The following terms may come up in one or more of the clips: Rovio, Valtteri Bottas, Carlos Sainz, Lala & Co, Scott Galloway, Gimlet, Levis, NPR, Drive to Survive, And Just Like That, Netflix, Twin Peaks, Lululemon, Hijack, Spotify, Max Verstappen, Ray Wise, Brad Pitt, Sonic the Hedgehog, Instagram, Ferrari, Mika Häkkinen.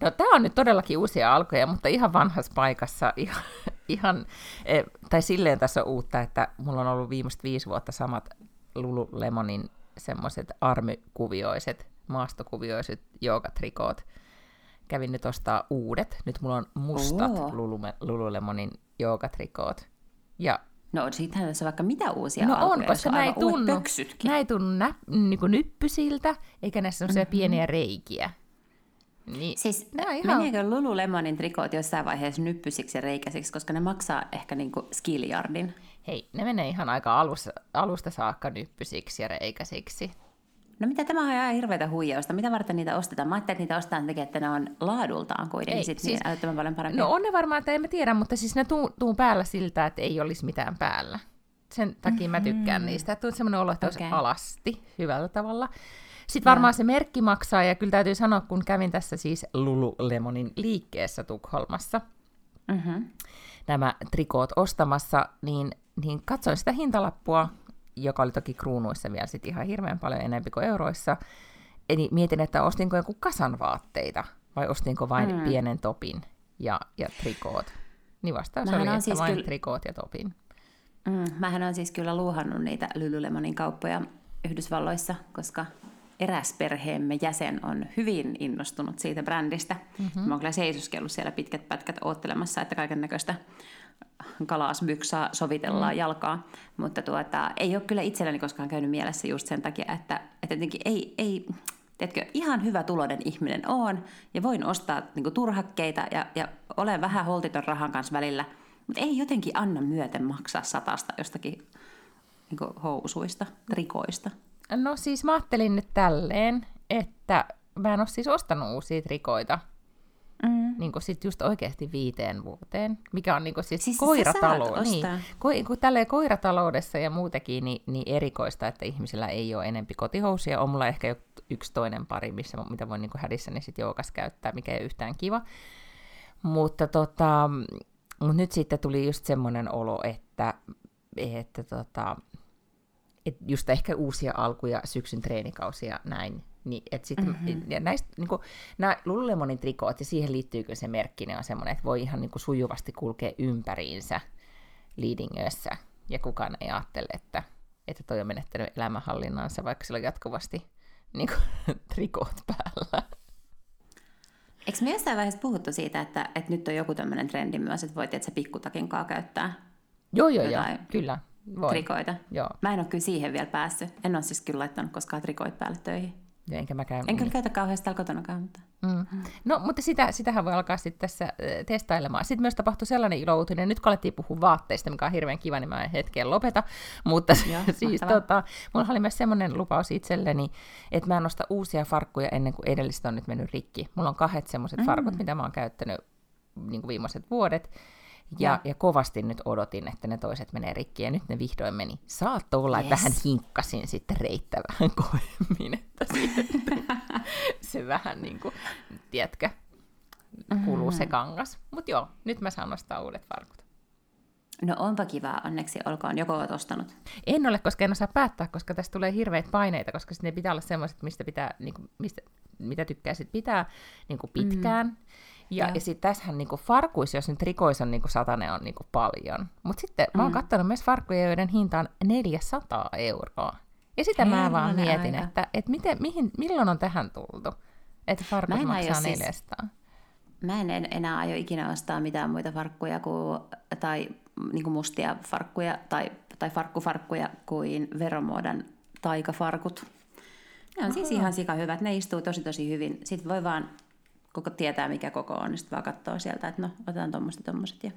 No tää on nyt todellakin uusia alkuja, mutta ihan vanhassa paikassa. Tai silleen tässä on uutta, että mulla on ollut viimeiset 5 vuotta samat Lululemonin semmoiset armykuvioiset, maastokuvioiset joogatrikoot. Kävin nyt ostaa uudet. Nyt mulla on mustat Lululemonin joogatrikoot. Ja no siitähän tässä on vaikka mitä uusia no alkuja, on, koska nämä ei tunnu niinku nyppysiltä, eikä näissä ole pieniä reikiä. Niin. Siis meneekö Lululemonin trikoot jossain vaiheessa nyppysiksi ja reikäisiksi, koska ne maksaa ehkä niinku skiljardin? Hei, ne menee ihan aika alusta saakka nyppysiksi ja reikäisiksi. No mitä, tämä on ihan hirveätä huijausta. Mitä varten niitä ostetaan? Mä ajattelin, että niitä ostetaan tekemään, että ne on laadultaan kuitenkin sitten siis, älyttömän paljon parempia. No on ne varmaan, että en mä tiedä, mutta siis ne tuun päällä siltä, että ei olisi mitään päällä. Sen takia mä tykkään niistä. Tuun semmoinen olo, että olisi alasti hyvällä tavalla. Sitten varmaan se merkki maksaa, ja kyllä täytyy sanoa, kun kävin tässä siis Lululemonin liikkeessä Tukholmassa nämä trikoot ostamassa, niin katsoin sitä hintalappua, joka oli toki kruunuissa vielä sit ihan hirveän paljon enemmän kuin euroissa, eli mietin, että ostinko joku kasan vaatteita, vai ostinko vain pienen topin ja trikoot. Niin vastaus oli, että siis vain trikoot ja topin. Mähän on siis kyllä luuhannut niitä Lululemonin kauppoja Yhdysvalloissa, koska eräs perheemme jäsen on hyvin innostunut siitä brändistä. Mä oon kyllä seisoskellut siellä pitkät pätkät oottelemassa, että kaiken näköistä kalasmyksaa sovitellaan jalkaa. Mutta ei ole kyllä itselläni koskaan käynyt mielessä just sen takia, että jotenkin ei tiedätkö, ihan hyvä tuloinen ihminen oon ja voin ostaa niinku turhakkeita ja olen vähän holtiton rahan kanssa välillä, mutta ei jotenkin anna myöten maksaa 100 jostakin niinku housuista, trikoista. No siis mä ajattelin nyt tälleen, että mä en ole siis ostanut uusia trikoita niin kuin sit just oikeasti 5 vuoteen, mikä on niin kuin siis koiratalous. Niin. Tälleen koirataloudessa ja muutenkin niin erikoista, että ihmisillä ei ole enempi kotihousia. On mulla ehkä yksi toinen pari, mitä voin niin kuin hädissäni sit joukas käyttää, mikä ei ole yhtään kiva. Mutta nyt sitten tuli just semmoinen olo, että et just ehkä uusia alkuja, syksyn treenikausia näin. Niin, et sit, ja näistä, niinku, nämä Lululemonin trikoot, ja siihen liittyykö se merkki, ne on semmoinen, että voi ihan niinku sujuvasti kulkea ympäriinsä leadingössä, ja kukaan ei ajattele, että toi on menettänyt elämänhallinnansa, vaikka sillä on jatkuvasti niinku, trikoot päällä. Eikö me jossain vaiheessa puhuttu siitä, että nyt on joku tämmöinen trendi myös, että voit sä pikkutakinkaan käyttää? Joo, kyllä. Voi. Trikoita. Joo. Mä en ole kyllä siihen vielä päässyt. En ole siis kyllä laittanut koskaan trikoit päälle töihin. Ja enkä käytä kauheasti täällä kotonakaan. Mutta. No, mutta sitähän voi alkaa sitten tässä testailemaan. Sitten myös tapahtui sellainen ilouutinen. Nyt kun alettiin puhua vaatteista, mikä on hirveän kiva, niin mä en hetkeen lopeta. Mutta joo, siis mulla oli myös semmoinen lupaus itselleni, että mä en osta uusia farkkuja ennen kuin edelliset on nyt mennyt rikki. Mulla on 2 semmoiset farkut, mitä mä oon käyttänyt niin kuin viimeiset vuodet. Ja kovasti nyt odotin, että ne toiset menee rikki, ja nyt ne vihdoin meni. Saattoi olla, että vähän hinkkasin sitten reittävään koemmin, että se vähän niin kuin, tiedätkö, kuluu se kangas. Mutta joo, nyt mä saan ostaa uudet farkut. No onpa kivaa, onneksi olkoon. Joko olet ostanut? En ole, koska en osaa päättää, koska tässä tulee hirveitä paineita, koska sitten ne pitää olla sellaiset, mitä tykkää sit pitää niin kuin pitkään. Ja sitten tässähän niinku farkuissa, jos nyt rikoissa on niinku satane on niinku paljon. Mutta sitten mä oon katsonut myös farkkuja, joiden hinta on 400 €. Ja sitä mä vaan mietin, aika. että milloin on tähän tultu, että farkut maksaa 400. Mä en enää aio ikinä ostaa mitään muita farkkuja tai niinku mustia farkkuja tai farkkufarkkuja kuin veromuodan taikafarkut. Ne on siis ihan sikahyvät, ne istuu tosi hyvin. Sitten voi vaan koko tietää, mikä koko on, niin sitten vaan katsoo sieltä, että no, otetaan tommoset. Ja.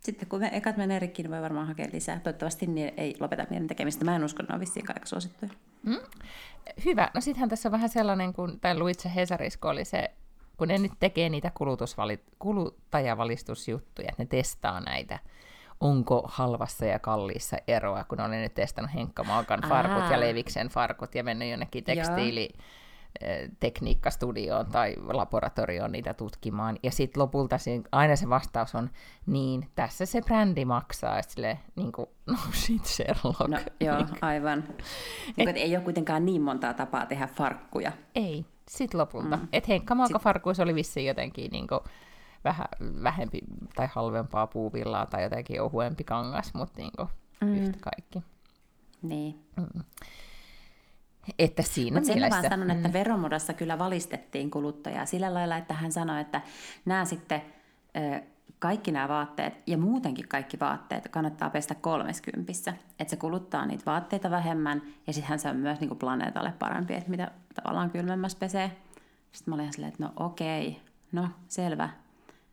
Sitten kun ekat menee rikki, niin voi varmaan hakea lisää. Toivottavasti niin ei lopeta meidän tekemistä. Mä en usko, ne on vissiin aika suosittuja. Hyvä. No sittenhän tässä on vähän sellainen, kun luitse Hesarissa, oli se kun ne nyt tekee niitä kuluttajavalistusjuttuja, että ne testaa näitä, onko halvassa ja kalliissa eroa, kun olen nyt testannut Henkka Maakan farkut ja Leviksen farkut ja mennyt jonnekin tekstiilitekniikkastudioon tai laboratorioon niitä tutkimaan. Ja sitten lopulta aina se vastaus on, niin tässä se brändi maksaa. Ja silleen, niin kuin, no sit Sherlock. No, joo, niin aivan. Et ei ole kuitenkaan niin montaa tapaa tehdä farkkuja. Ei, sitten lopulta. Että Henkka Maakan farkuissa oli vissiin jotenkin niin kuin vähän vähempi tai halvempaa puuvillaa tai jotenkin ohuempi kangas, mutta niinku yhtä kaikki. Niin. Että siinä mielessä. Mutta sen vaan sanon, että Veromuodossa kyllä valistettiin kuluttajaa sillä lailla, että hän sanoi, että nämä sitten kaikki nämä vaatteet ja muutenkin kaikki vaatteet kannattaa pestä 30. Että se kuluttaa niitä vaatteita vähemmän ja sittenhän se on myös niinku planeetalle parempi, että mitä tavallaan kylmemmässä pesee. Sitten mä olin ihan silleen, että no okei, no selvä.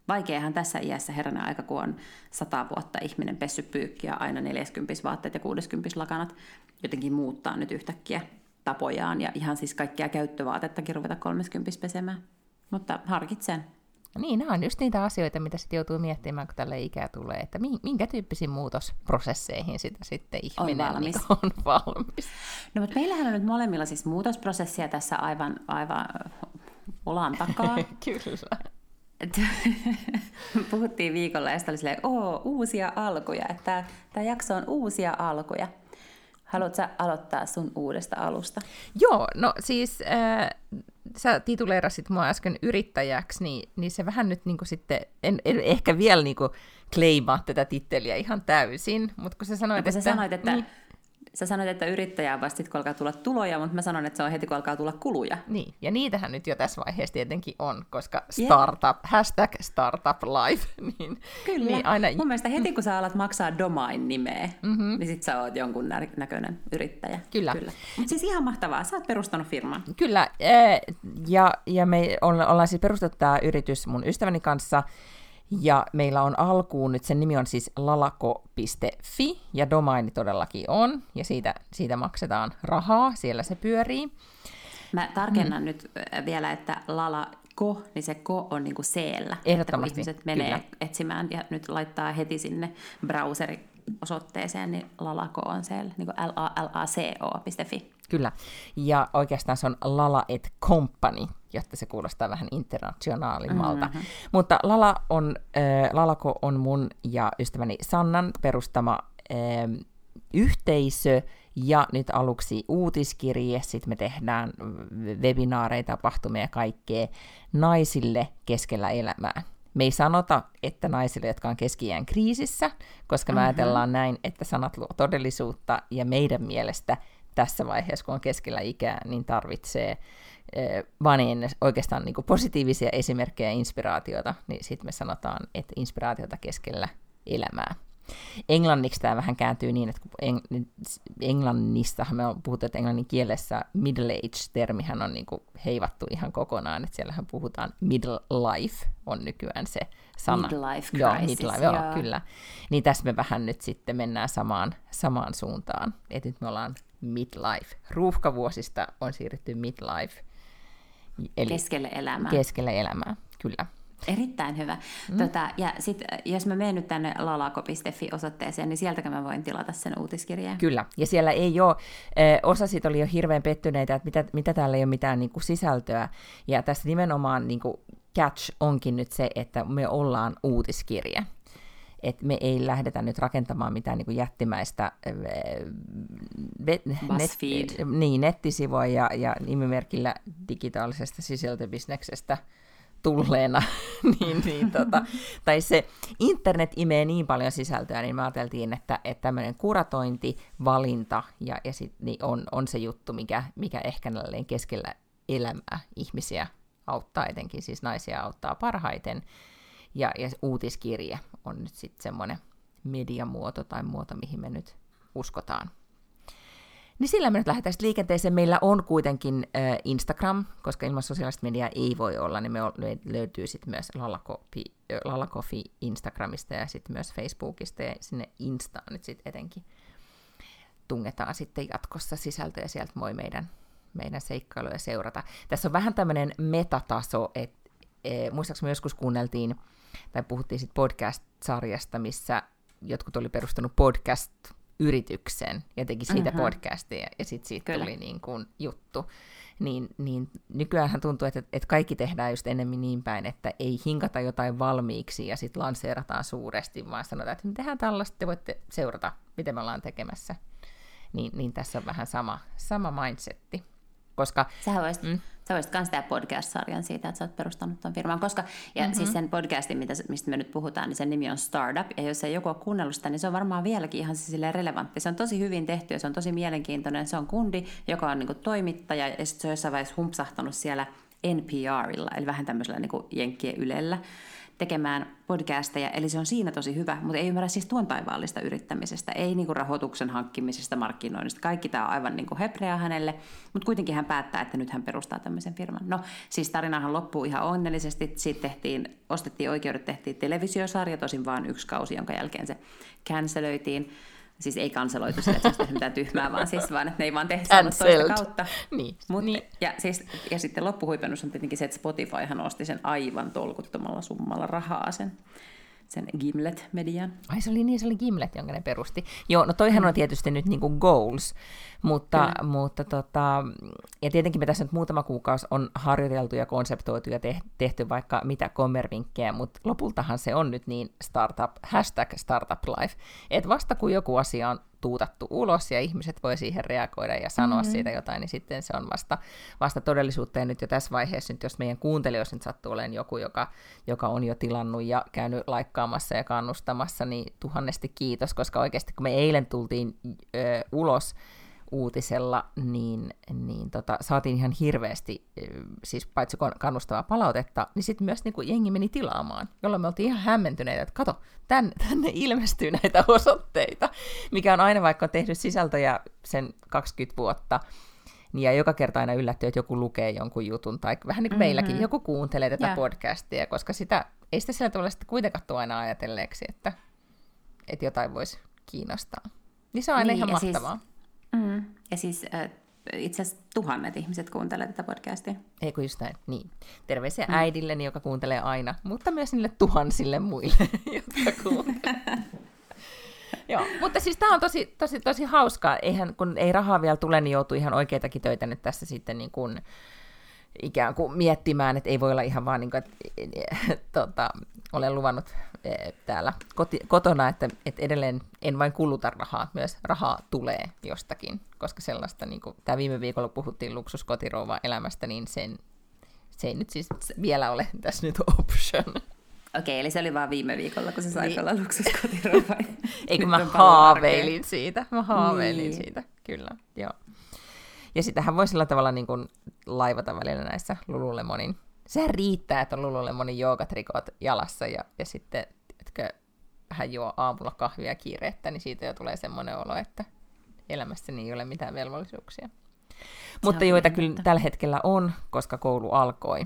Vaikeahan tässä iässä herranen aika, kun on 100 vuotta ihminen pessyt pyykkiä, aina 40 vaatteet ja 60 lakanat, jotenkin muuttaa nyt yhtäkkiä tapojaan ja ihan siis kaikkia käyttövaatettakin ruveta 30 pesemään. Mutta harkitsen. Niin, nämä on just niitä asioita, mitä sitten joutuu miettimään, kun tälle ikää tulee, että minkä tyyppisiin muutosprosesseihin sitä sitten ihminen on valmis. No, mutta meillähän on nyt molemmilla siis muutosprosessia tässä aivan olan takaa. Kyllä. Puhuttiin viikolla ja sitten oli silleen, uusia alkuja, että tämä jakso on uusia alkuja. Haluatko sä aloittaa sun uudesta alusta? Joo, no siis sä tituleerasit mua äsken yrittäjäksi, niin se vähän nyt niinku sitten, en ehkä vielä niinku kleimaa tätä titteliä ihan täysin, mutta kun sä sanoit, Sä sanoit, että yrittäjä on vasta kun alkaa tulla tuloja, mutta mä sanon, että se on heti, kun alkaa tulla kuluja. Niin, ja niitähän nyt jo tässä vaiheessa tietenkin on, koska startup, hashtag startup life. Niin, kyllä, niin aina. Mun mielestä heti, kun sä alat maksaa domain-nimeä, niin sit sä oot jonkun näköinen yrittäjä. Kyllä. Mutta siis ihan mahtavaa, sä oot perustanut firman. Kyllä, ja me ollaan siis perustettu tämä yritys mun ystäväni kanssa. Ja meillä on alkuun nyt, sen nimi on siis lalako.fi, ja domaini todellakin on, ja siitä maksetaan rahaa, siellä se pyörii. Mä tarkennan nyt vielä, että lalako, niin se ko on niinku siellä. Ehdottomasti, että kun ihmiset menee etsimään ja nyt laittaa heti sinne browseriosoitteeseen, niin lalako on siellä, niin kuin lalaco.fi. Kyllä, ja oikeastaan se on Lala et Company, jotta se kuulostaa vähän internationaalimmalta. Mutta Lalako on mun ja ystäväni Sannan perustama yhteisö, ja nyt aluksi uutiskirje, sitten me tehdään webinaareita, tapahtumia ja kaikkea naisille keskellä elämää. Me ei sanota, että naisille, jotka on keski-iän kriisissä, koska me ajatellaan näin, että sanat luo todellisuutta, ja meidän mielestä tässä vaiheessa, kun on keskellä ikää, niin tarvitsee vaan oikeastaan niin kuin positiivisia esimerkkejä ja inspiraatiota, niin sitten me sanotaan, että inspiraatiota keskellä elämää. Englanniksi tämä vähän kääntyy niin, että kun Englannissahan me puhutaan, että englannin kielessä middle age-termihän on niin kuin heivattu ihan kokonaan, että siellähän puhutaan middle life on nykyään se sana. Midlife crisis. Joo, midlife, kyllä. Niin tässä me vähän nyt sitten mennään samaan suuntaan, että nyt me ollaan midlife. Ruuhkavuosista on siirrytty midlife. Eli keskelle elämää. Keskelle elämää, kyllä. Erittäin hyvä. Ja sit, jos mä menen nyt tänne lalako.fi-osoitteeseen, niin sieltäkö mä voin tilata sen uutiskirjeen? Kyllä, ja siellä ei ole, osa siitä oli jo hirveän pettyneitä, että mitä täällä ei ole mitään niin kuin sisältöä, ja tässä nimenomaan niin kuin catch onkin nyt se, että me ollaan uutiskirje. Että me ei lähdetä nyt rakentamaan mitään niin kuin jättimäistä nettisivoja ja nimimerkillä digitaalisesta sisältöbisneksestä tulleena. Tai se internet imee niin paljon sisältöä, niin me ajateltiin, että tämmöinen kuratointi, valinta ja sit, niin on se juttu, mikä ehkä nälleen keskellä elämää ihmisiä auttaa, etenkin siis naisia auttaa parhaiten. Ja uutiskirje on nyt sitten semmoinen mediamuoto tai muoto, mihin me nyt uskotaan. Niin sillä me nyt lähdetään sitten liikenteeseen. Meillä on kuitenkin Instagram, koska ilman sosiaalista mediaa ei voi olla, niin me löytyy sitten myös Lalakofi Instagramista ja sitten myös Facebookista, ja sinne Instaan nyt sitten etenkin tungetaan sitten jatkossa sisältöä, ja sieltä voi meidän seikkailuja seurata. Tässä on vähän tämmöinen metataso, että muistaakseni me joskus kuunneltiin, tai puhuttiin sit podcast-sarjasta, missä jotkut oli perustanut podcast-yrityksen ja teki siitä podcastia, ja sitten siitä tuli niin kuin juttu. Niin nykyäänhän tuntuu, että kaikki tehdään just enemmän niin päin, että ei hinkata jotain valmiiksi ja sitten lanseerataan suuresti, vaan sanotaan, että me tehdään tällaista, te voitte seurata, mitä me ollaan tekemässä. Niin tässä on vähän sama mindsetti. Koska sä voisit kans tehdä podcast-sarjan siitä, että sä oot perustanut ton firman, koska ja siis sen podcastin, mistä me nyt puhutaan, niin sen nimi on Startup, ja jos ei joku ole kuunnellut sitä, niin se on varmaan vieläkin ihan silleen relevantti. Se on tosi hyvin tehty ja se on tosi mielenkiintoinen. Se on kundi, joka on niinku toimittaja, ja sitten se on jossain vaiheessa humpsahtanut siellä NPRilla, eli vähän tämmöisellä niinku jenkkien ylellä, tekemään podcasteja, eli se on siinä tosi hyvä, mutta ei ymmärrä siis tuon taivaallista yrittämisestä, ei niinku rahoituksen hankkimisesta, markkinoinnista, kaikki tämä on aivan niinku hebreaa hänelle, mutta kuitenkin hän päättää, että nyt hän perustaa tämmöisen firman. No siis tarinahan loppuu ihan onnellisesti, siitä ostettiin oikeudet, tehtiin televisiosarja, tosin vaan yksi kausi, jonka jälkeen se cancelöitiin, siis ei kanseloitu sille, että se mitään tyhmää, vaan että ne ei vaan tehty toista kautta. Niin. Ja sitten loppuhuipennus on tietenkin se, että Spotifyhan osti sen aivan tolkuttomalla summalla rahaa sen Gimlet-median. Ai se oli Gimlet, jonka ne perusti. Joo, no toihan on tietysti nyt niin kuin goals, mutta ja tietenkin me tässä nyt muutama kuukausi on harjoiteltu ja konseptoitu ja tehty vaikka mitä kommervinkkejä, mutta lopultahan se on nyt niin startup, #startuplife, että vasta kun joku asia on tuutattu ulos ja ihmiset voi siihen reagoida ja sanoa siitä jotain, niin sitten se on vasta todellisuutta. Ja nyt jo tässä vaiheessa, nyt jos meidän kuuntelijoissa nyt sattuu olemaan joku, joka on jo tilannut ja käynyt laikkaamassa ja kannustamassa, niin tuhannesti kiitos, koska oikeasti kun me eilen tultiin ulos uutisella, niin saatiin ihan hirveästi, siis paitsi kannustavaa palautetta, niin sitten myös niin kuin jengi meni tilaamaan, jolloin me oltiin ihan hämmentyneitä, että kato, tänne ilmestyy näitä osoitteita, mikä on aina, vaikka on tehnyt sisältöjä sen 20 vuotta, ja joka kerta aina yllättyy, että joku lukee jonkun jutun, tai vähän niin kuin meilläkin, joku kuuntelee tätä podcastia, koska ei sitä sillä tavalla sitten kuitenkaan tule aina ajatelleeksi, että jotain voisi kiinnostaa. Niin se on aina ihan mahtavaa. Siis... Ja siis itse asiassa 1000 ihmiset kuuntelee tätä podcastia. Ei kun just näin, niin. Terveisiä äidilleni, joka kuuntelee aina, mutta myös niille 1,000 muille, jotka kuuntelee. Joo, mutta siis tämä on tosi, tosi, tosi hauskaa. Eihän, kun ei rahaa vielä tule, niin joutuu ihan oikeitakin töitä nyt tässä sitten niin kuin ikään kuin miettimään, että ei voi olla ihan vaan niin kuin, että olen luvannut täällä kotona, että edelleen en vain kuluta rahaa, myös rahaa tulee jostakin, koska sellaista, niin kuin tämä viime viikolla puhuttiin luksuskotirouva elämästä, niin se ei nyt siis vielä ole tässä nyt option. Okei, eli se oli vaan viime viikolla, kun se sait olla luksuskotirouva. Eikö mä haaveilin siitä, siitä, kyllä, joo. Ja sitähän voi sillä tavalla niin kuin laivata välillä näissä Lululemonin. Sehän riittää, että on Lululemonin joogatrikot jalassa ja sitten, etkö vähän juo aamulla kahvia kiireettä, niin siitä jo tulee semmoinen olo, että elämässäni ei ole mitään velvollisuuksia. Mutta joita kyllä tällä hetkellä on, koska koulu alkoi.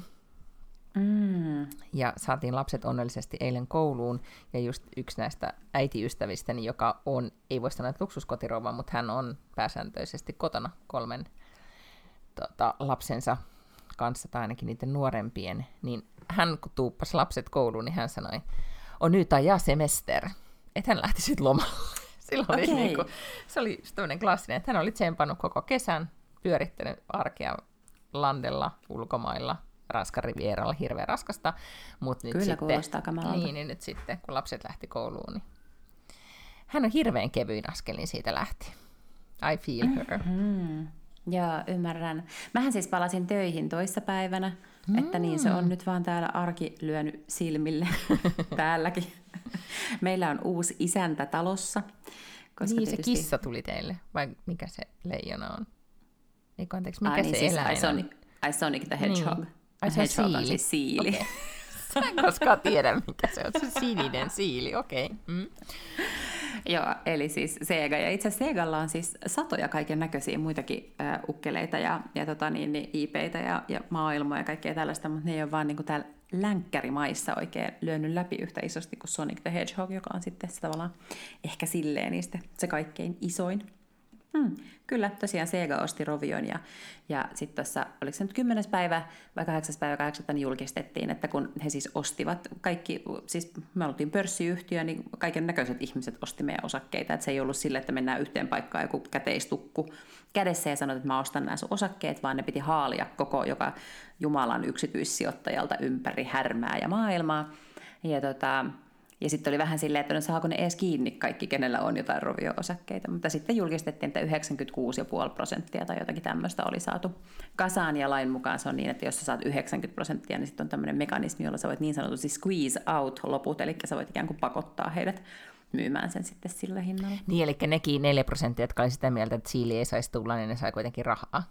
Ja saatiin lapset onnellisesti eilen kouluun, ja just yksi näistä äitiystävistäni, joka on, ei voi sanoa, että luksuskotirouva, mutta hän on pääsääntöisesti kotona 3 lapsensa kanssa, tai ainakin niiden nuorempien, niin hän kun tuuppasi lapset kouluun, niin hän sanoi, on nyt ajaa semester, että hän lähti sitten lomalle. Silloin oli niin kuin, se oli tämmöinen klassinen, että hän oli tsempannut koko kesän, pyörittänyt arkea landella, ulkomailla, Ranskan rivieralla, hirveän raskasta, mutta nyt sitten, nyt sitten, kun lapset lähti kouluun, niin hän on hirveän kevyin askelin siitä lähti. I feel her. Joo, ymmärrän. Mähän siis palasin töihin toissapäivänä, että niin se on nyt vaan täällä arki lyönyt silmille täälläkin. Meillä on uusi isäntä talossa. Koska niin tietysti... se kissa tuli teille, vai mikä se leijona on? Eikö anteeksi, mikä se siis eläin on? Ai Sonic the Hedgehog. Niin. Ai se Hedgehog on siis siili. Okay. Sä en koskaan tiedä, mikä se on. Se sininen siili, okei. Okay. Joo, eli siis Sega. Ja itse asiassa Segalla on siis 100 kaiken näköisiä muitakin ukkeleita ja IP:itä ja maailmoja ja kaikkea tällaista, mutta ne ei ole vaan niin kuin täällä länkkärimaissa oikein lyönyt läpi yhtä isosti kuin Sonic the Hedgehog, joka on sitten se tavallaan ehkä silleen niistä se kaikkein isoin. Kyllä, tosiaan Sega osti Rovion ja sitten tässä, oliko se nyt 10. päivä vai 8. päivä 8. niin julkistettiin, että kun he siis ostivat kaikki, siis me oltiin pörssiyhtiö, niin kaiken näköiset ihmiset osti meidän osakkeita, että se ei ollut sille, että mennään yhteen paikkaan joku käteistukku kädessä ja sanot, että mä ostan nämä sun osakkeet, vaan ne piti haalia koko joka Jumalan yksityissijoittajalta ympäri härmää ja maailmaa ja sitten oli vähän silleen, että no saako ne edes kiinni kaikki, kenellä on jotain Rovio-osakkeita. Mutta sitten julkistettiin, että 96,5% tai jotakin tämmöistä oli saatu kasaan. Ja lain mukaan se on niin, että jos sä saat 90%, niin sitten on tämmöinen mekanismi, jolla sä voit niin sanotusti squeeze out loput. Eli sä voit ikään kuin pakottaa heidät myymään sen sitten sillä hinnalla. Niin, eli nekin 4%, jotka oli sitä mieltä, että siili ei saisi tulla, niin ne sai kuitenkin rahaa.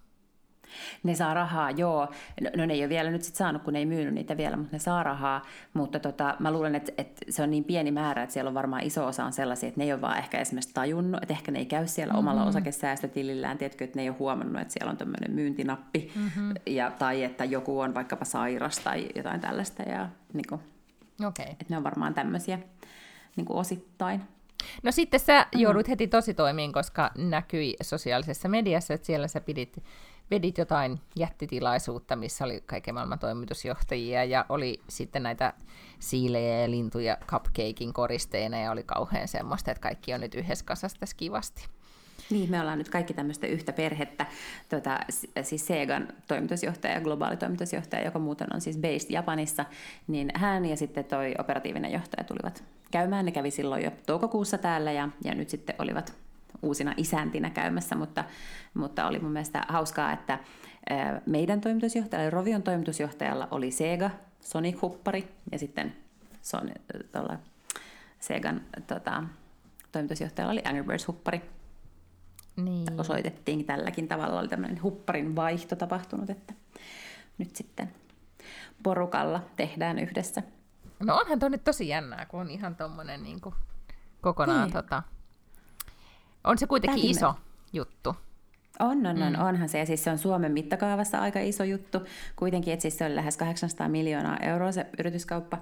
Ne saa rahaa, joo. No ne ei ole vielä nyt sit saanut, kun ne ei myynyt niitä vielä, mutta ne saa rahaa. Mutta mä luulen, että se on niin pieni määrä, että siellä on varmaan iso osa on sellaisia, että ne ei ole vaan ehkä esimerkiksi tajunnut, että ehkä ne ei käy siellä omalla osakesäästötilillään, tiedätkö, että ne ei ole huomannut, että siellä on tämmöinen myyntinappi, tai että joku on vaikkapa sairas tai jotain tällaista. Ja, niin kun, että ne on varmaan tämmöisiä niin kun osittain. No sitten sä joudut heti tositoimiin, koska näkyi sosiaalisessa mediassa, että siellä sä vedit jotain jättitilaisuutta, missä oli kaiken maailman toimitusjohtajia ja oli sitten näitä siilejä ja lintuja cupcakein koristeina ja oli kauhean semmoista, että kaikki on nyt yhdessä kasassa tässä kivasti. Niin, me ollaan nyt kaikki tämmöistä yhtä perhettä, siis Segan toimitusjohtaja, globaali toimitusjohtaja, joka muuten on siis based Japanissa, niin hän ja sitten toi operatiivinen johtaja tulivat käymään. Ne kävi silloin jo toukokuussa täällä ja nyt sitten olivat uusina isäntinä käymässä, mutta oli mun mielestä hauskaa, että meidän toimitusjohtajalla, Rovion toimitusjohtajalla oli Sega, Sonic-huppari, ja sitten Segan toimitusjohtajalla oli Angry Birds-huppari. Niin. Osoitettiin tälläkin tavalla, oli tämmöinen hupparin vaihto tapahtunut, että nyt sitten porukalla tehdään yhdessä. No onhan tuo nyt tosi jännää, kun on ihan tommonen niin kuin kokonaan... On se kuitenkin iso juttu. Onhan se. Ja siis se on Suomen mittakaavassa aika iso juttu. Kuitenkin, että siis se oli lähes 800 miljoonaa € se yrityskauppa,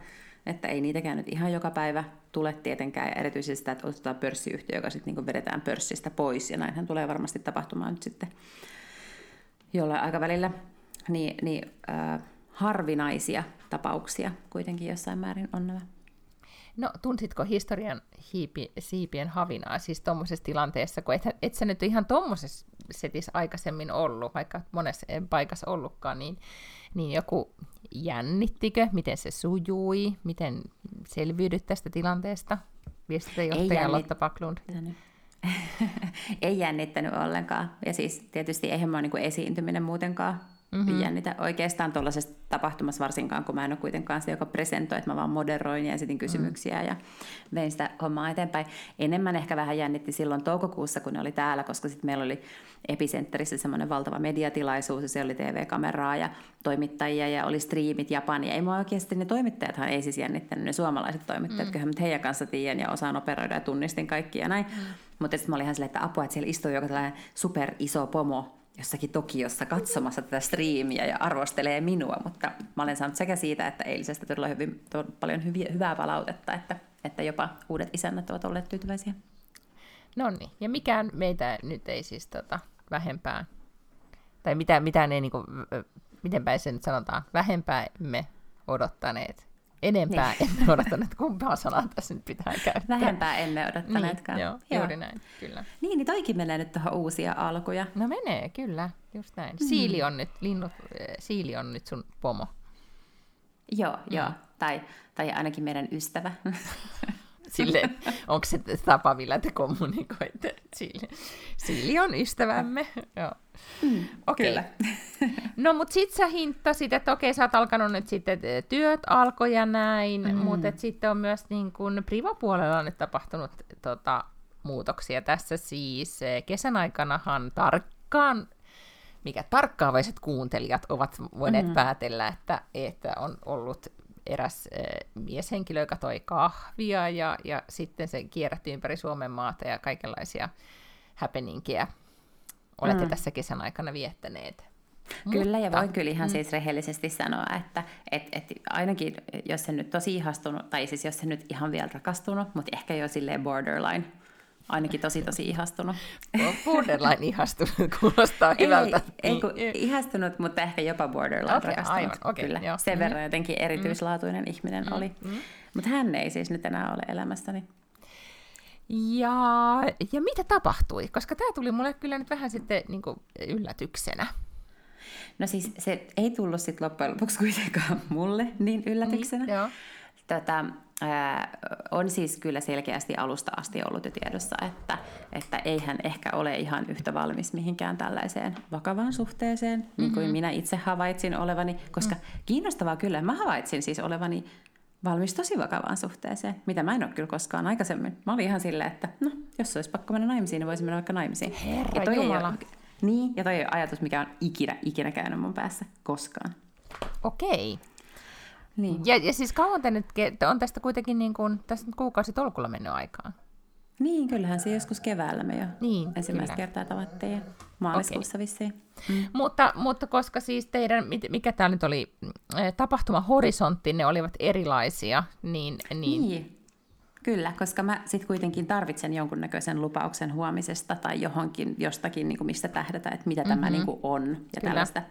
että ei niitäkään nyt ihan joka päivä tule tietenkään. Ja erityisesti sitä, että otetaan pörssiyhtiö, joka sitten niin vedetään pörssistä pois. Ja näinhän tulee varmasti tapahtumaan nyt sitten jollain aikavälillä. Harvinaisia tapauksia kuitenkin jossain määrin on nämä. No, tunsitko historian siipien havinaa siis tuommoisessa tilanteessa, kun et sä nyt ihan tuommoisessa setissä aikaisemmin ollut, vaikka monessa paikassa ollutkaan, niin joku jännittikö, miten se sujui, miten selviydyt tästä tilanteesta? Viestintäjohtaja Lotta Backlund. Ei jännittänyt ollenkaan. Ja siis tietysti eihän mä ole niin kuin esiintyminen muutenkaan. Jännitä oikeastaan tuollaisessa tapahtumassa varsinkaan, kun mä en ole kuitenkaan se, joka presentoi, että mä vaan moderoin ja esitin kysymyksiä ja vein sitä hommaa eteenpäin. Enemmän ehkä vähän jännitti silloin toukokuussa, kun ne oli täällä, koska sitten meillä oli Epicenterissä semmoinen valtava mediatilaisuus ja se oli TV-kameraa ja toimittajia ja oli striimit Japania. Ei mua oikeasti ne toimittajathan ei siis jännittänyt, ne suomalaiset toimittajat, kyllähän mä heidän kanssa tiedän ja osaan operoida ja tunnistin kaikki ja näin. Mutta sitten mä olin ihan silleen, että apua, että siellä istui joku tällainen superiso pomo jossakin Tokiossa katsomassa tätä striimiä ja arvostelee minua, mutta mä olen saanut sekä siitä, että eilisestä todella paljon hyvää palautetta, että jopa uudet isännät ovat olleet tyytyväisiä. No niin, ja mikään meitä nyt ei siis vähempää, tai mitään ei niinku, mitenpä se nyt sanotaan, vähempää emme odottaneet, enempää emme odottaneet, kumpaa sanaa tässä nyt pitää käyttää. Vähempää emme odottaneetkaan. Niin, joo. Juuri näin, kyllä. Niin, niin toikin menee nyt tuohon uusia alkuja. No menee, kyllä, just näin. Siili on nyt sun pomo. Joo, tai ainakin meidän ystävä. Silleen, onko se tapa, millä te kommunikoitte? Siili on ystävämme. Joo. Kyllä. No, mutta sitten sä hinttasit, että okei, sä oot alkanut nyt sitten, työt alkoi ja näin, mutta sitten on myös niin kun privapuolella on nyt tapahtunut muutoksia. Tässä siis kesän aikanahan tarkkaavaiset kuuntelijat ovat voineet päätellä, että on ollut eräs mieshenkilö, joka toi kahvia, ja sitten se kierrätti ympäri Suomen maata, ja kaikenlaisia happeningiä olette tässä kesän aikana viettäneet. Kyllä, ja voin kyllä ihan siis rehellisesti sanoa, että ainakin jos se nyt tosi ihastunut, tai siis jos se nyt ihan vielä rakastunut, mutta ehkä jo silleen borderline ainakin tosi ihastunut. Borderline ihastunut, kuulostaa hyvältä. Ei kun ihastunut, mutta ehkä jopa borderline rakastunut. Okay, kyllä, jo. Sen verran jotenkin erityislaatuinen ihminen oli. Mutta hän ei siis nyt enää ole elämässäni. Ja mitä tapahtui? Koska tämä tuli mulle kyllä nyt vähän sitten niin kuin yllätyksenä. No siis se ei tullut sitten loppujen lopuksi kuitenkaan mulle niin yllätyksenä. Niin, joo. On siis kyllä selkeästi alusta asti ollut jo tiedossa, että eihän ehkä ole ihan yhtä valmis mihinkään tällaiseen vakavaan suhteeseen, niin kuin minä itse havaitsin olevani, koska kiinnostavaa kyllä, mä havaitsin siis olevani valmis tosi vakavaan suhteeseen, mitä mä en ole kyllä koskaan aikaisemmin. Mä olin ihan silleen, että no, jos olisi pakko mennä naimisiin, niin voisin mennä vaikka naimisiin. Herra Jumala. Niin, ja toi ei ole ajatus, mikä on ikinä käynyt mun päässä koskaan. Okei. Niin. Ja siis kauan on tästä kuitenkin niin kuin, tästä kuukausi tolkulla mennyt aikaan. Niin, kyllähän se joskus keväällä me jo niin, ensimmäistä kertaa tavattiin ja maaliskuussa vissiin. Mutta koska siis teidän, mikä täällä nyt oli, tapahtumahorisontti, ne olivat erilaisia, niin. Kyllä, koska mä sitten kuitenkin tarvitsen jonkunnäköisen lupauksen huomisesta tai johonkin jostakin, niin kuin mistä tähdätä, että mitä tämä niin kuin on ja kyllä. Tällaista.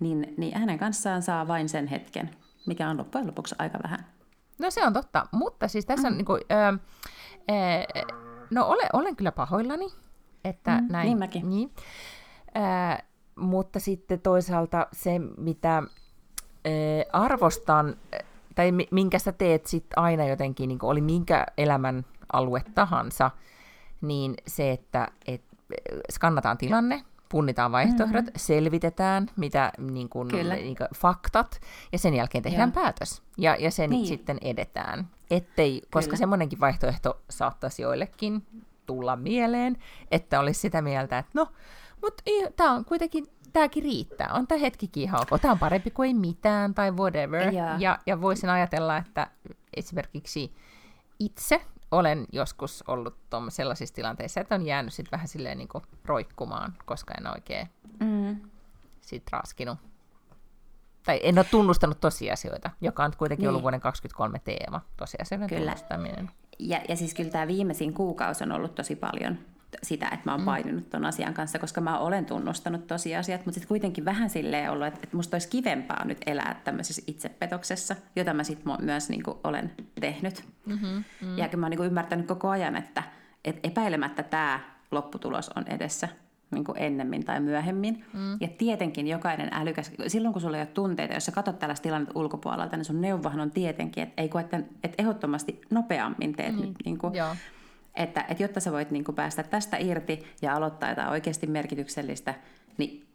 Niin hänen kanssaan saa vain sen hetken, mikä on loppujen lopuksi aika vähän. No se on totta, mutta siis tässä on niin kuin, olen kyllä pahoillani, että näin. Niin mäkin. Niin. Mutta sitten toisaalta se, mitä arvostan, tai minkä sä teet sitten aina jotenkin, niin oli minkä elämän alue tahansa, niin se, että skannataan tilanne, punnitaan vaihtoehdot, selvitetään mitä, niin kuin faktat, ja sen jälkeen tehdään päätös. Ja sen sitten edetään. Koska semmoinenkin vaihtoehto saattaisi joillekin tulla mieleen, että olisi sitä mieltä, että no, mutta tämä on kuitenkin... Tämäkin riittää, on tämä hetkikin ihan ok. Tämä on parempi kuin ei mitään tai whatever. Ja voisin ajatella, että esimerkiksi itse olen joskus ollut sellaisissa tilanteissa, että on jäänyt sit vähän silleen niin kuin roikkumaan, koska en oikein sit raaskinut. Tai en ole tunnustanut tosiasioita, joka on kuitenkin ollut vuoden 2023 teema, tosiasioiden tunnustaminen. Ja siis kyllä tämä viimeisin kuukausi on ollut tosi paljon sitä, että mä oon paininut ton asian kanssa, koska mä olen tunnustanut tosiasiat, mutta sitten kuitenkin vähän silleen ollut, että musta olisi kivempaa nyt elää tämmöisessä itsepetoksessa, jota mä sitten myös niin kuin olen tehnyt. Ja mä oon niin kuin ymmärtänyt koko ajan, että epäilemättä tämä lopputulos on edessä niin kuin ennemmin tai myöhemmin. Ja tietenkin jokainen älykäs, silloin kun sulla ei ole tunteita, jos sä katsot tällaista tilannetta ulkopuolelta, niin sun neuvohan on tietenkin, että ei koetan, että ehdottomasti nopeammin teet nyt niin kuin... Että jotta sä voit niin kuin päästä tästä irti ja aloittaa jotain oikeasti merkityksellistä, niin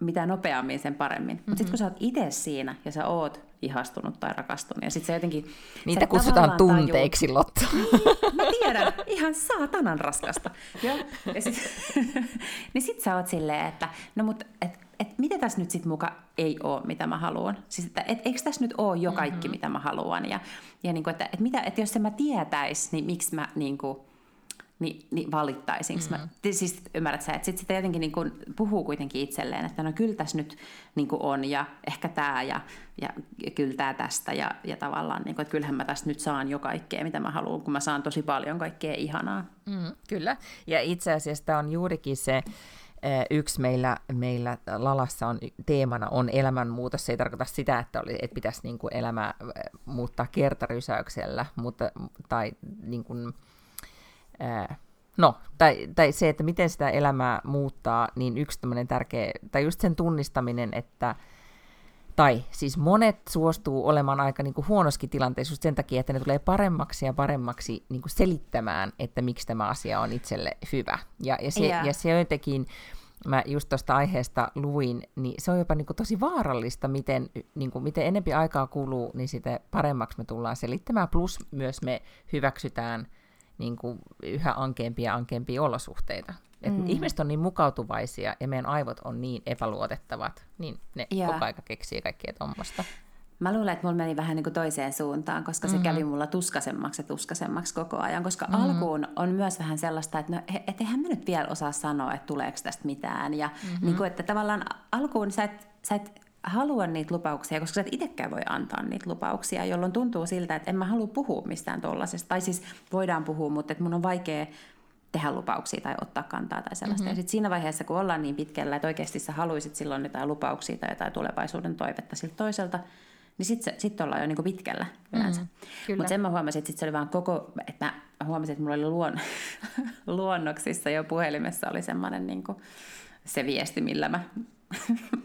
mitä nopeammin sen paremmin. Mutta sitten kun sä oot itse siinä ja sä oot ihastunut tai rakastunut ja sitten sä jotenkin... Niitä kutsutaan tunteiksi, Lotta. Niin, mä tiedän, ihan saatanan raskasta. Ja niin sit sä oot silleen, että no mut... mitä tässä nyt sitten muka ei ole, mitä mä haluan? Siis, että eikö tässä nyt ole jo kaikki, mitä mä haluan? Ja niin kuin, että jos se mä tietäis, niin miksi mä niin kuin, niin valittaisinko mä? Siis ymmärrät sä, että sitten sitä jotenkin niin kuin puhuu kuitenkin itselleen, että no kyllä tässä nyt niin kuin on ja ehkä tämä ja kyllä tämä tästä ja tavallaan, niin kuin, että kyllähän mä tästä nyt saan jo kaikkea, mitä mä haluan, kun mä saan tosi paljon kaikkea ihanaa. Kyllä, ja itse asiassa on juurikin se, yksi meillä Lalassa on teemana on elämänmuutos. Se ei tarkoita sitä, että pitäisi niin kuin elämää muuttaa kertarysäyksellä, mutta tai niin kuin, tai se, että miten sitä elämää muuttaa, niin yksi tämmöinen tärkeä tai just sen tunnistaminen, että tai siis monet suostuu olemaan aika niin kuin huonoskin tilanteessa just sen takia, että ne tulee paremmaksi ja paremmaksi niin kuin selittämään, että miksi tämä asia on itselle hyvä. Ja se jotenkin, mä just tuosta aiheesta luin, niin se on jopa niin kuin tosi vaarallista, miten enempi aikaa kuluu, niin sitä paremmaksi me tullaan selittämään. Plus myös me hyväksytään niin kuin yhä ankeampia ja ankeampia olosuhteita. Ihmiset on niin mukautuvaisia ja meidän aivot on niin epäluotettavat, niin ne koko aika keksii kaikkea tuommoista. Mä luulen, että mulla meni vähän niin kuin toiseen suuntaan, koska se kävi mulla tuskaisemmaksi koko ajan, koska alkuun on myös vähän sellaista, että no, eihän mä nyt vielä osaa sanoa, että tuleeko tästä mitään. Ja niin kuin, että tavallaan alkuun sä et halua niitä lupauksia, koska sä et itsekään voi antaa niitä lupauksia, jolloin tuntuu siltä, että en mä halua puhua mistään tollasesta. Tai siis voidaan puhua, mutta että mun on vaikea... tehdä lupauksia tai ottaa kantaa tai sellaista. Mm-hmm. Ja sitten siinä vaiheessa, kun ollaan niin pitkällä, että oikeasti sä haluisit silloin jotain lupauksia tai jotain tulevaisuuden toivetta siltä toiselta, niin sitten sit ollaan jo niinku pitkällä yleensä. Mm-hmm. Mutta sen mä huomasin, että sit se oli vaan koko, että mä huomasin, että mulla oli luonnoksissa jo puhelimessa oli semmoinen niinku se viesti,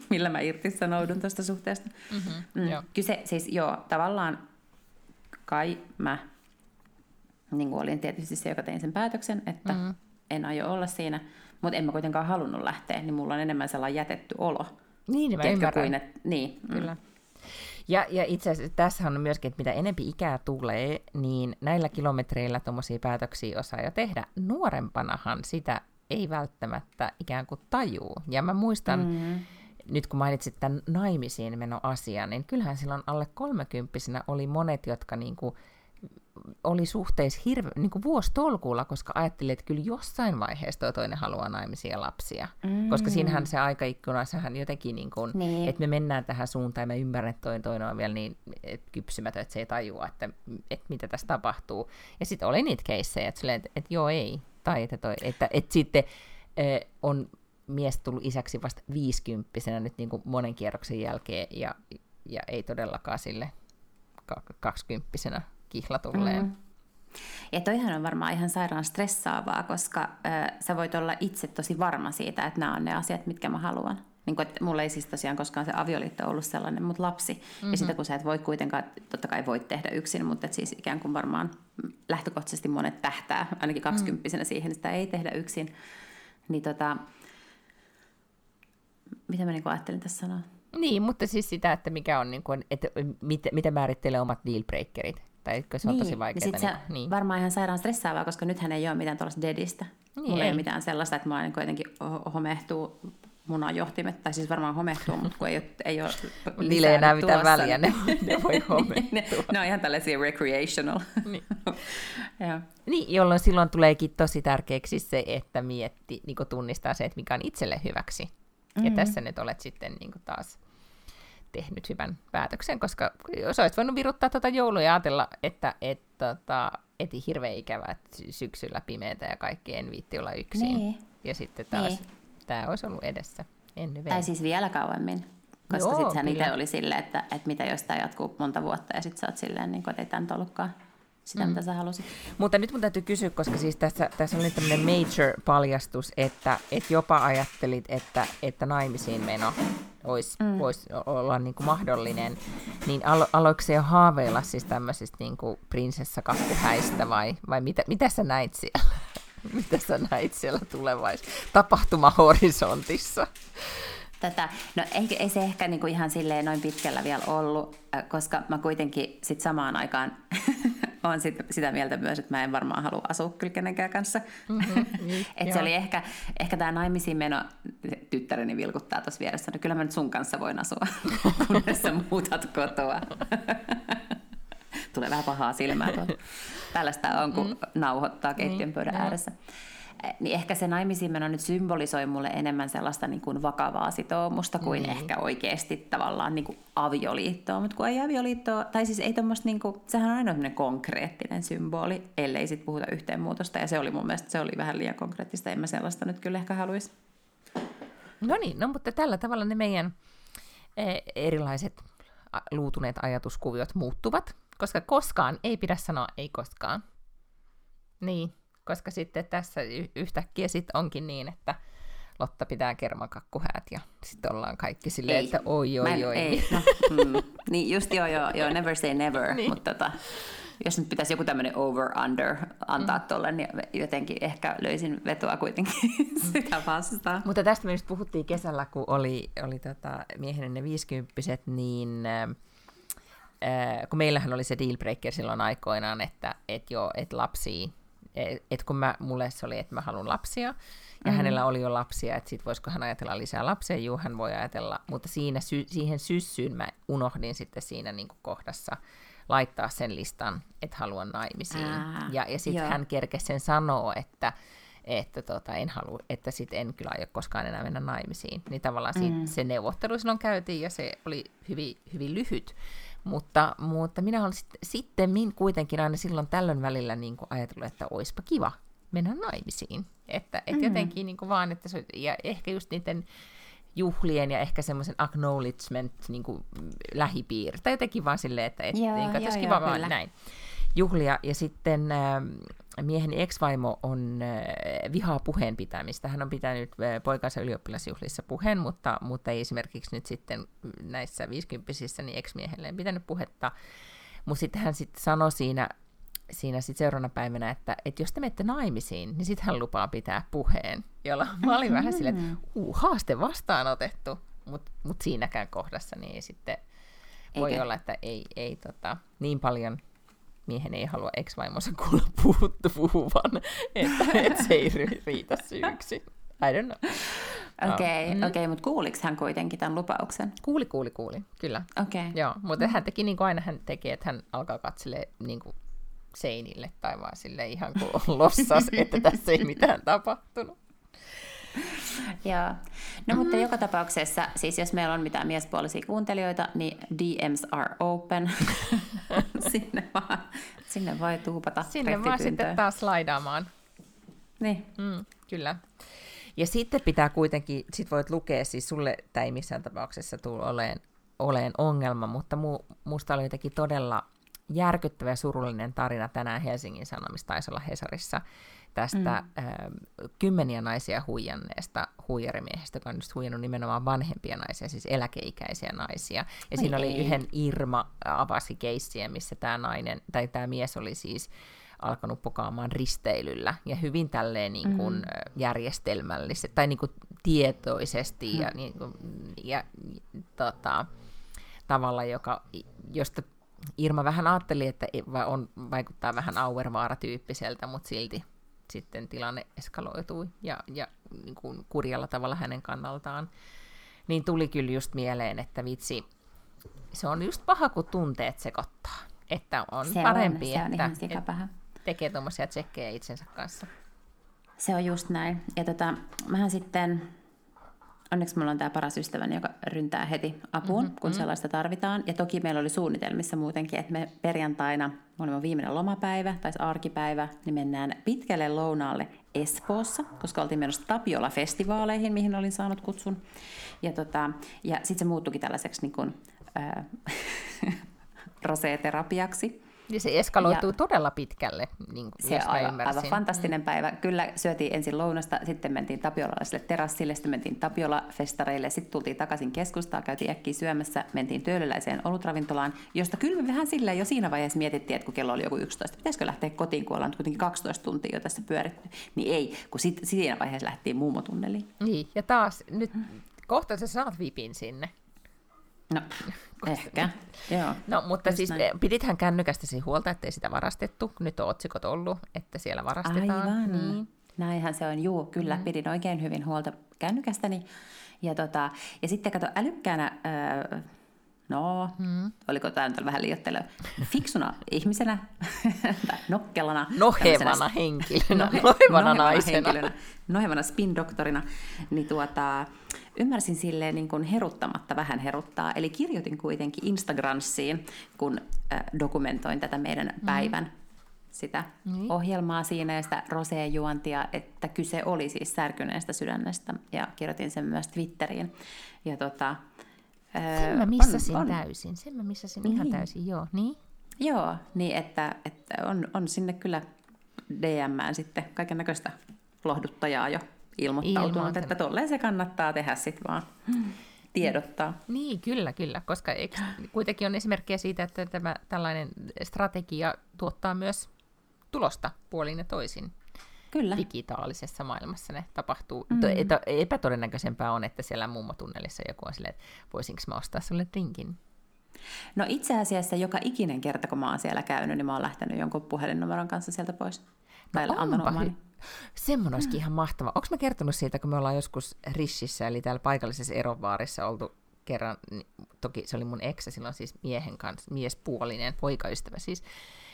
millä mä irtisanoudun tuosta suhteesta. Mm-hmm, kyse siis tavallaan kai mä niin kuin olin tietysti se, joka tein sen päätöksen, että en aio olla siinä, mutta en mä kuitenkaan halunnut lähteä, niin mulla on enemmän sellainen jätetty olo. Niin, mä ymmärrän. Kyllä. Ja itse asiassa tässä on myöskin, että mitä enempi ikää tulee, niin näillä kilometreillä tuommoisia päätöksiä osaa jo tehdä. Nuorempanahan sitä ei välttämättä ikään kuin tajuu. Ja mä muistan, nyt kun mainitsit tämän naimisiin menoasian, niin kyllähän silloin alle 30-vuotiaana oli monet, jotka niinku oli suhteessa niinku vuositolkulla, koska ajattelin, että kyllä jossain vaiheessa toinen haluaa naimisia ja lapsia. Koska siinähän se aikaikkuna, sehän jotenkin, niinku, että me mennään tähän suuntaan, ja mä ymmärrän, että toinen on vielä niin kypsymätön, että se ei tajua, että mitä tässä tapahtuu. Ja sitten oli niitä keissejä, että joo ei. Tai että sitten on mies tullut isäksi vasta 50-vuotiaana nyt niin kuin monen kierroksen jälkeen ja ei todellakaan sille 20-vuotiaana kihlatulleen. Mm-hmm. Ja toihan on varmaan ihan sairaan stressaavaa, koska sä voit olla itse tosi varma siitä, että nämä on ne asiat, mitkä mä haluan. Niin kuin, että mulla ei siis tosiaan koskaan se avioliitto ollut sellainen, mutta lapsi. Mm-hmm. Ja sitä kun sä et voi kuitenkaan, totta kai voit tehdä yksin, mutta siis ikään kuin varmaan lähtökohtaisesti monet tähtää, ainakin 20-vuotiaana siihen, sitä ei tehdä yksin. Niin mitä mä niin kuin ajattelin tässä sanoa? Niin, mutta siis sitä, että mikä on, niin kuin, että mitä määrittelee omat dealbreakerit. Tai se on tosi vaikeaa. Niin, sitten se varmaan ihan sairaan stressaavaa, koska nythän ei ole mitään tuollaista dedistä. Niin, mulla ei ole mitään sellaista, että mulla niin kuin jotenkin homehtuu munajohtimet, tai siis varmaan homehtuu, mutta kun ei ole niillä ei enää mitään väliä, ne voi homehtua. Ne on ihan tällaisia recreational. Niin, jolloin silloin tuleekin tosi tärkeäksi se, että mietti, niin tunnistaa se, että mikä on itselle hyväksi. Mm-hmm. Ja tässä nyt olet sitten niin taas tehnyt hyvän päätöksen, koska jos olisit voinut viruttaa tuota joulua ja ajatella, että eti hirveän ikävää, syksyllä pimeätä ja kaikki en viitti olla yksin. Niin. Ja sitten taas tämä olisi ollut edessä. Tai siis vielä kauemmin, koska sitten hän itse oli silleen, että mitä jos tämä jatkuu monta vuotta ja sitten sä oot silleen, niin että ei tämä nyt ollutkaan sitä, mitä sä halusit. Mutta nyt mun täytyy kysyä, koska siis tässä oli tämmöinen major-paljastus, että jopa ajattelit, että naimisiin meno voisi olla niin kuin mahdollinen, niin aloitko se jo haaveilla siis tämmöisistä niin kuin prinsessakakkuhäistä vai mitä sä näit siellä? Mitä sä näit siellä tapahtumahorisontissa? No ei se ehkä niinku ihan silleen noin pitkällä vielä ollut, koska mä kuitenkin sit samaan aikaan olen sitä mieltä myös, että mä en varmaan halua asua kyllä kenenkään kanssa. Että se oli ehkä tämä naimisiin meno, tyttäreni vilkuttaa tuossa vieressä, no kyllä mä nyt sun kanssa voin asua, kunnes sä muutat kotoa. Tulee vähän pahaa silmää tuolla. Tällaista on, kun nauhoittaa keittiön pöydän ääressä. Niin ehkä se naimisiin meno nyt symbolisoi mulle enemmän sellaista niin kuin vakavaa sitoumusta kuin ehkä oikeasti tavallaan niin kuin avioliittoa. Mutta kun ei avioliittoa, tai siis ei tommoista, niin kuin, sehän on aina sellainen konkreettinen symboli, ellei sitten puhuta yhteenmuutosta. Ja se oli mun mielestä, se oli vähän liian konkreettista, en mä sellaista nyt kyllä ehkä haluaisi. No niin, no mutta tällä tavalla ne meidän erilaiset luutuneet ajatuskuviot muuttuvat, koska koskaan ei pidä sanoa ei koskaan. Niin. Koska sitten tässä yhtäkkiä sit onkin niin, että Lotta pitää kermakakkuhäät ja sitten ollaan kaikki silleen, että oi. Ei. No, niin just joo, never say never, niin. Mutta jos nyt pitäisi joku tämmöinen over-under antaa tolle, niin jotenkin ehkä löysin vetoa kuitenkin sitä vastaan. Mutta tästä me just puhuttiin kesällä, kun oli miehenne ne 50-vuotiaat, niin kun meillähän oli se dealbreaker silloin aikoinaan, että lapsia. Et kun mulle se oli, että mä haluan lapsia, ja hänellä oli jo lapsia, että sit voisiko hän ajatella lisää lapsia, juu hän voi ajatella, mutta siihen syssyyn mä unohdin sitten siinä niinku kohdassa laittaa sen listan, että haluan naimisiin. Ja sitten hän kerkesi sen sanoo, että en halua, että sit en kyllä aio koskaan enää mennä naimisiin. Niin tavallaan se neuvottelu silloin käytiin, ja se oli hyvin, hyvin lyhyt. Mutta minä olen sitten kuitenkin aina silloin tällöin välillä niin kuin ajatellut, että oispa kiva, mennä naimisiin. Että jotenkin niin kuin vaan, että se, ja ehkä just niiden juhlien ja ehkä semmoisen acknowledgement niin kuin lähipiiri. Tai jotenkin vaan silleen, että niin olisi kiva vaan kyllä. Näin. Juhlia. Ja sitten mieheni ex-vaimo on vihaa puheen pitämistä. Hän on pitänyt poikansa ylioppilasjuhlissa puheen, mutta ei esimerkiksi nyt sitten näissä 50-sissä niin ex-miehelleen pitänyt puhetta. Mutta sitten hän sit sanoi siinä sit seuraavana päivänä, että jos te menette naimisiin, niin sitten hän lupaa pitää puheen. Jolla mä olin vähän silleen, että haaste vastaanotettu, mutta siinäkään kohdassa niin ei sitten voi olla, että ei niin paljon... Miehen ei halua ex-vaimonsa kuulla puhuvan, että se ei riitä syyksi. I don't know. Okei, mutta kuuliko hän kuitenkin tämän lupauksen? Kuuli, kyllä. Okay. Joo, mutta hän teki niin kuin aina hän tekee, että hän alkaa katselemaan niin kuin seinille tai vaan sille ihan kuin lossas, että tässä ei mitään tapahtunut. Joo. No mutta joka tapauksessa, siis jos meillä on mitään miespuolisia kuuntelijoita, niin DMs are open. Sinne voi tuupata. Sinne vaan sitten taas slaidaamaan. Niin. Kyllä. Ja sitten pitää kuitenkin, sit voit lukea, siis sulle tämä ei missään tapauksessa tule oleen ongelma, mutta musta oli jotenkin todella järkyttävä ja surullinen tarina tänään Helsingin Sanomissa, taisi olla Hesarissa, tästä kymmeniä naisia huijanneesta huijarimiehestä, joka on just huijannut nimenomaan vanhempia naisia, siis eläkeikäisiä naisia. Ja siinä oli yhden Irma avasi keissiä, missä tämä mies oli siis alkanut pokaamaan risteilyllä ja hyvin tälleen niin kuin järjestelmällisesti tai niin kuin tietoisesti ja, niin kuin, tavalla, josta Irma vähän ajatteli, että vaikuttaa vähän Auervaara-tyyppiseltä, mutta silti sitten tilanne eskaloitui ja niin kuin kurjalla tavalla hänen kannaltaan. Niin tuli kyllä just mieleen, että vitsi, se on just paha, kun tunteet sekoittaa. Että on se parempi, on, että tekee tuommoisia tsekkejä itsensä kanssa. Se on just näin. Ja mähän sitten... Onneksi mulla on tämä paras ystäväni, joka ryntää heti apuun, kun sellaista tarvitaan. Ja toki meillä oli suunnitelmissa muutenkin, että me perjantaina, olimme viimeinen lomapäivä tai arkipäivä, niin mennään pitkälle lounaalle Espoossa, koska oltiin menossa Tapiola-festivaaleihin, mihin olin saanut kutsun. Ja sitten se muuttuikin tällaiseksi niin kuin, roseeterapiaksi. Ja se eskaloituu todella pitkälle, niin kuin jos mä ymmärsin. Se on aivan fantastinen päivä. Kyllä syötiin ensin lounasta, sitten mentiin tapiolalaiselle terassille, sitten mentiin Tapiola-festareille, sitten tultiin takaisin keskustaan, käytiin äkkiä syömässä, mentiin Töölöläiseen olutravintolaan, josta kyllä me vähän silleen jo siinä vaiheessa mietittiin, että kun kello oli joku 11, pitäisikö lähteä kotiin, kun ollaan kuitenkin 12 tuntia jo tässä pyöritty. Niin ei, kun siinä vaiheessa lähtiin mummotunneliin. Niin, ja taas nyt kohta sä saat vipin sinne. No, ehkä. Joo. No, mutta just siis näin. Pidithän kännykästä siihen huolta, ettei sitä varastettu. Nyt on otsikot ollut, että siellä varastetaan. Aivan. Niin. Näinhän se on, juu. Kyllä, pidin oikein hyvin huolta kännykästäni. Ja sitten kato älykkäänä... oliko tämä nyt vähän liioittelua? Fiksuna ihmisenä, nokkelana. Nohevana henkilönä, nohevana naisena. Nohevana spin-doktorina. Niin ymmärsin silleen niin kuin heruttamatta vähän heruttaa. Eli kirjoitin kuitenkin Instagramsiin, kun dokumentoin tätä meidän päivän sitä ohjelmaa siinä ja sitä rosee-juontia, että kyse oli siis särkyneestä sydämestä. Ja kirjoitin sen myös Twitteriin. Ja sen mä missasin täysin. Sen mä missasin ihan täysin, joo. Niin? Joo, niin että on sinne kyllä DM:ään sitten kaiken näköistä lohduttajaa jo ilmoittautunut, että tolleen se kannattaa tehdä sitten vaan tiedottaa. Niin, kyllä, koska kuitenkin on esimerkkejä siitä, että tämä tällainen strategia tuottaa myös tulosta puolin ja toisin. Kyllä. Digitaalisessa maailmassa ne tapahtuu. Epätodennäköisempää on, että siellä mummotunnelissa joku on silleen, että voisinko mä ostaa sulle drinkin? No itse asiassa joka ikinen kerta, kun mä oon siellä käynyt, niin mä oon lähtenyt jonkun puhelinnumeron kanssa sieltä pois. No onpa semmoinen olisikin ihan mahtava. Onko mä kertonut siitä, kun me ollaan joskus Rishissä, eli täällä paikallisessa erovaarissa oltu kerran, niin toki se oli mun eksä, silloin siis miehen kanssa, miespuolinen poikaystävä siis,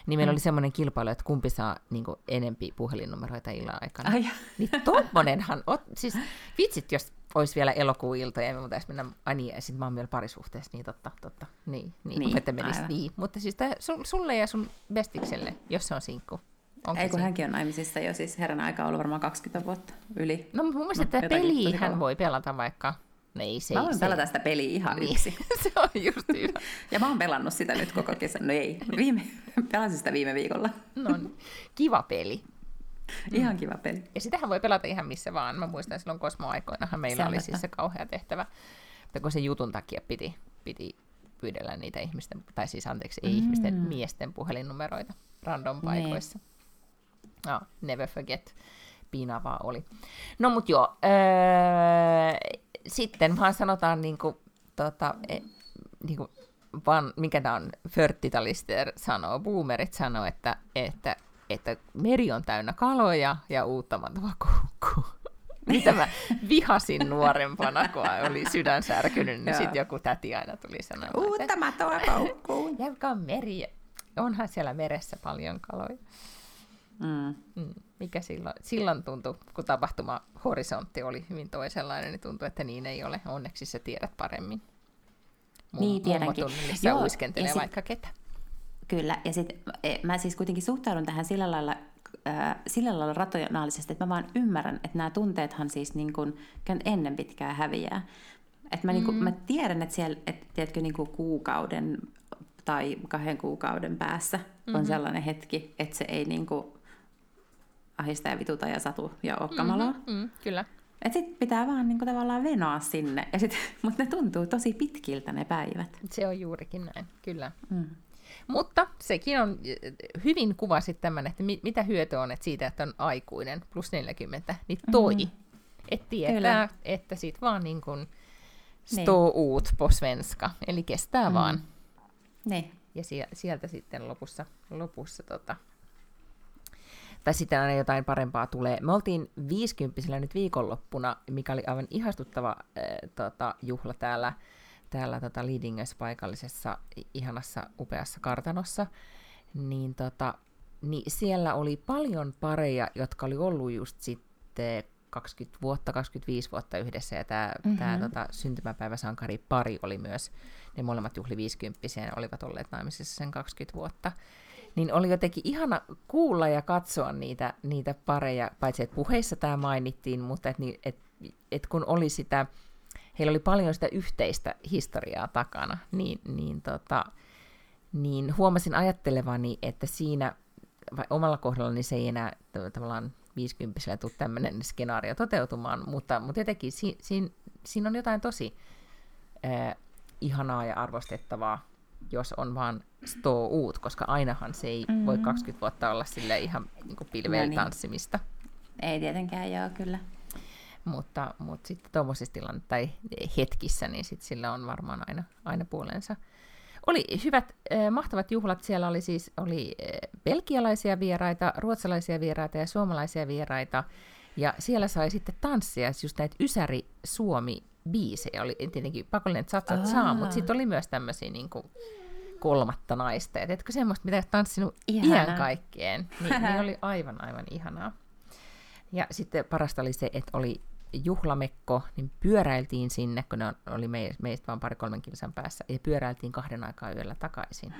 niin meillä oli semmoinen kilpailu, että kumpi saa niin kuin enempi puhelinnumeroita illan aikana. Niin tommonenhan, siis vitsit, jos olisi vielä elokuun iltoja, me voitaisiin mennä, ja sitten mä oon vielä parisuhteessa, niin totta, niin, että menisi niin. Mutta siis sulle ja sun bestikselle, jos se on sinkku. Eikö hänkin on naimisissa jo, siis herran aika on ollut varmaan 20 vuotta yli. No mun mielestä tämä peli hän voi pelata vaikka. Ei, se, mä voin pelata sitä peliä ihan yksin. Se on just hyvä. Ja mä oon pelannut sitä nyt koko kesän. No ei, pelasin sitä viime viikolla. No kiva peli. Ihan kiva peli. Ja sitähän voi pelata ihan missä vaan. Mä muistan silloin Kosmo-aikoinahan meillä oli siis se kauhea tehtävä. Mutta kun se jutun takia piti pyydellä niitä ihmisten, tai siis anteeksi, ei ihmisten, miesten puhelinnumeroita random paikoissa. No, never forget. Piinavaa oli. No mut joo. Sitten vaan sanotaan, niinku, niinku, vaan, mikä tämä on, förttitalister sanoo, boomerit sanoo, että meri on täynnä kaloja ja uuttamatoma koukkuu. Mitä mä vihasin nuorempana, kun oli sydän särkynyt, niin sitten joku täti aina tuli sanomaan. Uuttamatoma koukkuu. Joka on meri. Onhan siellä meressä paljon kaloja. Mikä silloin tuntui, kun tapahtumahorisontti oli hyvin toisenlainen, niin tuntui, että niin ei ole. Onneksi sä tiedät paremmin. Niin, tiedänkin. Sä uiskentelee vaikka ketä. Kyllä, ja sitten mä siis kuitenkin suhtaudun tähän sillä lailla rationaalisesti, että mä vaan ymmärrän, että nämä tunteethan siis niin kun ennen pitkään häviää. Et mä, niin kun, mä tiedän, että siellä, et, tiedätkö, niin kun kuukauden tai 2 kuukauden päässä on sellainen hetki, että se ei niinku ahistaa ja vituta ja satu ja ole kamalaa. Kyllä. Et sit pitää vaan niinku tavallaan venoa sinne. Mutta ne tuntuu tosi pitkiltä ne päivät. Se on juurikin näin, kyllä. Mutta sekin on hyvin kuva sitten tämmöinen, että mitä hyötyä on että siitä, että on aikuinen plus 40, niin toi. Et tietää, kyllä. Että sit vaan niin kuin stå ut på svenska, eli kestää vaan. Niin. Ja sieltä sitten lopussa tai sitten aina jotain parempaa tulee. Me oltiin 50 nyt viikonloppuna, mikä oli aivan ihastuttava juhla täällä Lidingössä paikallisessa ihanassa upeassa kartanossa. Niin, niin siellä oli paljon pareja, jotka oli ollut just sitten 20 vuotta, 25 vuotta yhdessä, ja tämä syntymäpäiväsankari pari oli myös, ne molemmat juhli 50-vuotiaana ja olivat olleet naimisissa sen 20 vuotta. Niin oli jotenkin ihana kuulla ja katsoa niitä pareja, paitsi että puheissa tämä mainittiin, mutta että kun oli sitä, heillä oli paljon sitä yhteistä historiaa takana, niin huomasin ajattelevani, että siinä omalla kohdallani se ei enää tavallaan 50-vuotiaana tule tämmöinen skenaario toteutumaan, mutta jotenkin siinä on jotain tosi ihanaa ja arvostettavaa, jos on vaan stå ut, koska ainahan se ei voi 20 vuotta olla sille ihan niinku pilveillä tanssimista. Ei tietenkään, joo, kyllä. Mutta sitten tuommoisissa tilanteissa tai hetkissä, niin sit sillä on varmaan aina puolensa. Oli hyvät, mahtavat juhlat. Siellä oli siis belgialaisia vieraita, ruotsalaisia vieraita ja suomalaisia vieraita. Ja siellä sai sitten tanssia just näitä Ysäri Suomi-biisejä. Oli tietenkin pakollinen tsa-tsa-tsa, mutta sitten oli myös tämmöisiä niinku kolmatta naista. Et etkö semmoista, mitä olet tanssinut iän kaikkeen? Niin oli aivan ihanaa. Ja sitten parasta oli se, että oli juhlamekko, niin pyöräiltiin sinne, kun ne oli meistä vaan 2-3 kilsan päässä, ja pyöräiltiin 2 aikaan yöllä takaisin.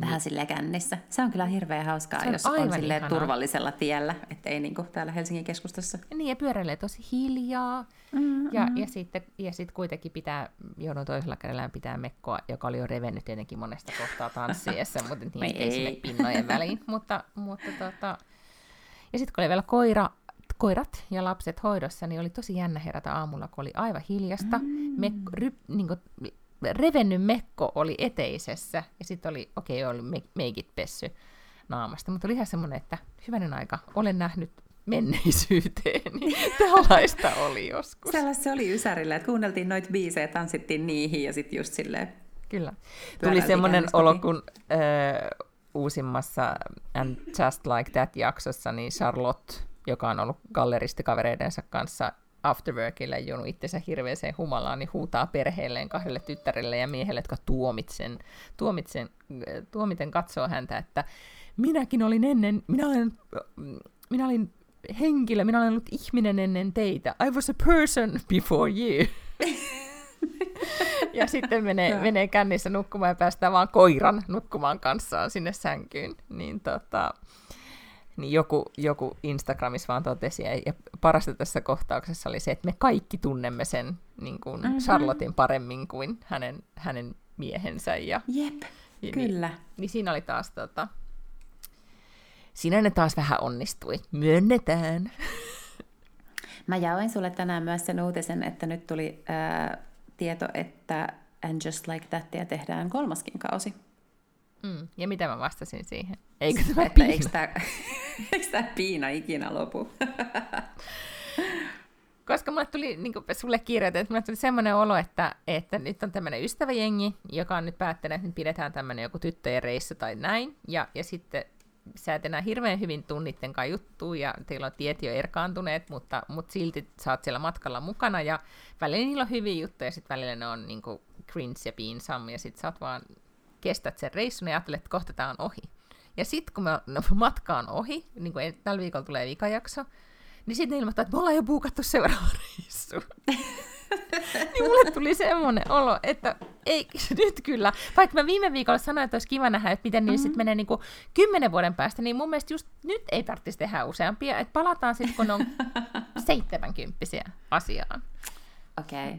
Vähän silleen kännissä. Se on kyllä hirveän hauskaa, jos on silleen turvallisella tiellä, ettei niinku täällä Helsingin keskustassa. Niin, ja pyöräilee tosi hiljaa. Ja sitten kuitenkin pitää, joudun toisella kädellään pitää mekkoa, joka oli jo revennyt tietenkin monesta kohtaa tanssiessa, mutta niin ei sille pinnojen väliin. Mutta ja sitten kun oli vielä koirat ja lapset hoidossa, niin oli tosi jännä herätä aamulla, kun oli aivan hiljasta. Revennyt mekko oli eteisessä, ja sitten oli, oli meikit pessy naamasta, mutta oli ihan semmoinen, että hyvänen aika, olen nähnyt menneisyyteen, niin tällaista oli joskus. Sellaista se oli Ysärillä, että kuunneltiin noita biisejä, tanssittiin niihin, ja sitten just silleen. Kyllä. Tuli semmoinen olo, kun uusimmassa And Just Like That -jaksossa, niin Charlotte, joka on ollut galleristikavereidensa kanssa, afterworkilla jonu itsensä hirveäseen humalaan, niin huutaa perheelleen 2 tyttärelle ja miehelle, jotka tuomiten katsoo häntä, että minä olin henkilö, minä olen ollut ihminen ennen teitä. I was a person before you. Ja sitten menee kännissä nukkumaan ja päästään vaan koiran nukkumaan kanssaan sinne sänkyyn. Niin niin joku Instagramissa vaan totesi, ja parasta tässä kohtauksessa oli se, että me kaikki tunnemme sen niin kuin Charlotten paremmin kuin hänen miehensä. Jep, kyllä. Niin siinä oli taas, siinä ne taas vähän onnistui. Myönnetään. Mä jaoin sulle tänään myös sen uutisen, että nyt tuli tieto, että And Just Like That tehdään 3. kausi. Ja mitä mä vastasin siihen? Eikö tämä piina? Eikö tämä piina ikinä lopu? Koska mulle tuli, niin kuin sulle kirjoitettiin, että mulle tuli semmoinen olo, että nyt on tämmöinen ystäväjengi, joka on nyt päättänyt, että nyt pidetään tämmöinen joku tyttöjen reissu tai näin, ja sitten sä et enää hirveän hyvin tuu niittenkaan juttuun, ja teillä on tiet jo erkaantuneet, mutta silti sä oot siellä matkalla mukana, ja välillä niillä on hyviä juttuja, ja sitten välillä ne on niin kuin cringe ja piinsam, ja sitten sä oot vaan kestät sen reissun ja ajattelet, että kohta tää on ohi. Ja sitten kun matka on ohi, niin kuin tällä viikolla tulee vikajakso, niin sitten ilmoittaa, että me ollaan jo buukattu seuraava reissu. Niin mulle tuli semmoinen olo, että ei nyt kyllä. Vaikka mä viime viikolla sanoin, että olisi kiva nähdä, että miten niillä sitten menee niin kuin 10 vuoden päästä, niin mun mielestä just nyt ei tarvitsisi tehdä useampia, että palataan sitten, kun on 70-vuotiaita asiaan. Okei.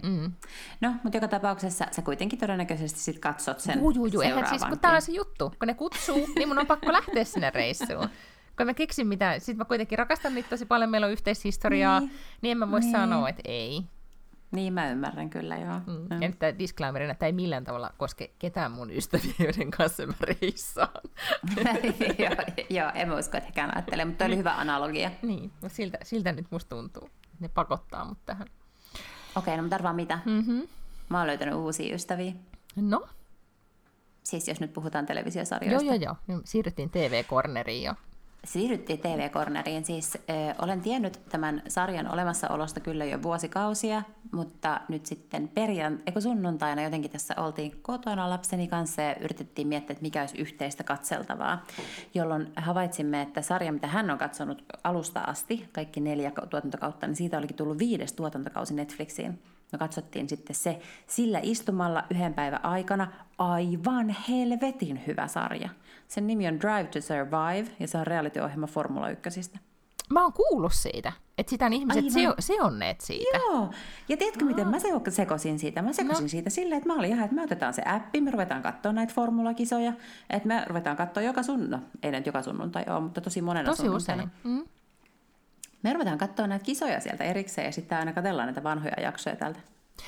No, mutta joka tapauksessa sä kuitenkin todennäköisesti sit katsot sen seuraavankin. Siis, kun tää on se juttu, kun ne kutsuu, niin mun on pakko lähteä sinne reissuun. Kun mä keksin mitä, sit mä kuitenkin rakastan niitä tosi paljon, meillä on yhteishistoriaa, niin en mä voi sanoa, että ei. Niin, mä ymmärrän kyllä, joo. Ja nyt tää disclaimerina, tää ei millään tavalla koske ketään mun ystäviä, joiden kanssa mä reissaan. Joo, en mä usko, että hekään ajattelee, mutta toi oli hyvä analogia. Niin, siltä nyt musta tuntuu. Ne pakottaa mut tähän. Okei, no mutta arvaa mitä. Mä oon löytänyt uusia ystäviä. No? Siis jos nyt puhutaan televisiosarjoista. Joo. Siirryttiin TV-korneriin jo. Siirryttiin TV-korneriin. Siis olen tiennyt tämän sarjan olemassaolosta kyllä jo vuosikausia, mutta nyt sitten sunnuntaina jotenkin tässä oltiin kotona lapseni kanssa ja yritettiin miettiä, että mikä olisi yhteistä katseltavaa, jolloin havaitsimme, että sarja, mitä hän on katsonut alusta asti, kaikki 4 tuotantokautta, niin siitä olikin tullut 5. tuotantokausi Netflixiin. No katsottiin sitten se sillä istumalla 1 päivän aikana aivan helvetin hyvä sarja. Sen nimi on Drive to Survive ja se on reality-ohjelma Formula 1:stä. Mä oon kuullut siitä, että sitä on ihmiset seonneet siitä. Joo, ja tiedätkö miten mä sekosin siitä? Mä sekosin siitä silleen, että mä olin ihan, että me otetaan se appi, me ruvetaan katsoa näitä formulakisoja, että me ruvetaan katsoa ei nyt joka sunnuntai ole, mutta tosi monena sunnuntaina. Usein. Me ruvetaan katsoa näitä kisoja sieltä erikseen ja sitten aina katsellaan näitä vanhoja jaksoja täältä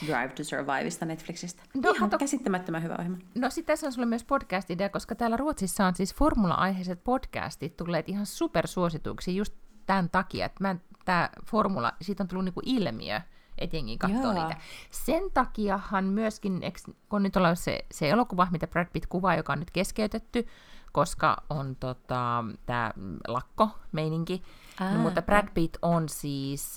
Drive to Survivesta Netflixistä. No, ihan käsittämättömän hyvä ohjelma. No sitten tässä on sulle myös podcast-idea, koska täällä Ruotsissa on siis formula-aiheiset podcastit tulleet ihan supersuosituiksi just tämän takia, että tämä formula, siitä on tullut niinku ilmiö, että jengi katsoo niitä. Sen takiahan myöskin, kun nyt ollaan se elokuva, mitä Brad Pitt kuvaa, joka on nyt keskeytetty, koska on tämä lakko-meininki. No, mutta Brad Pitt on siis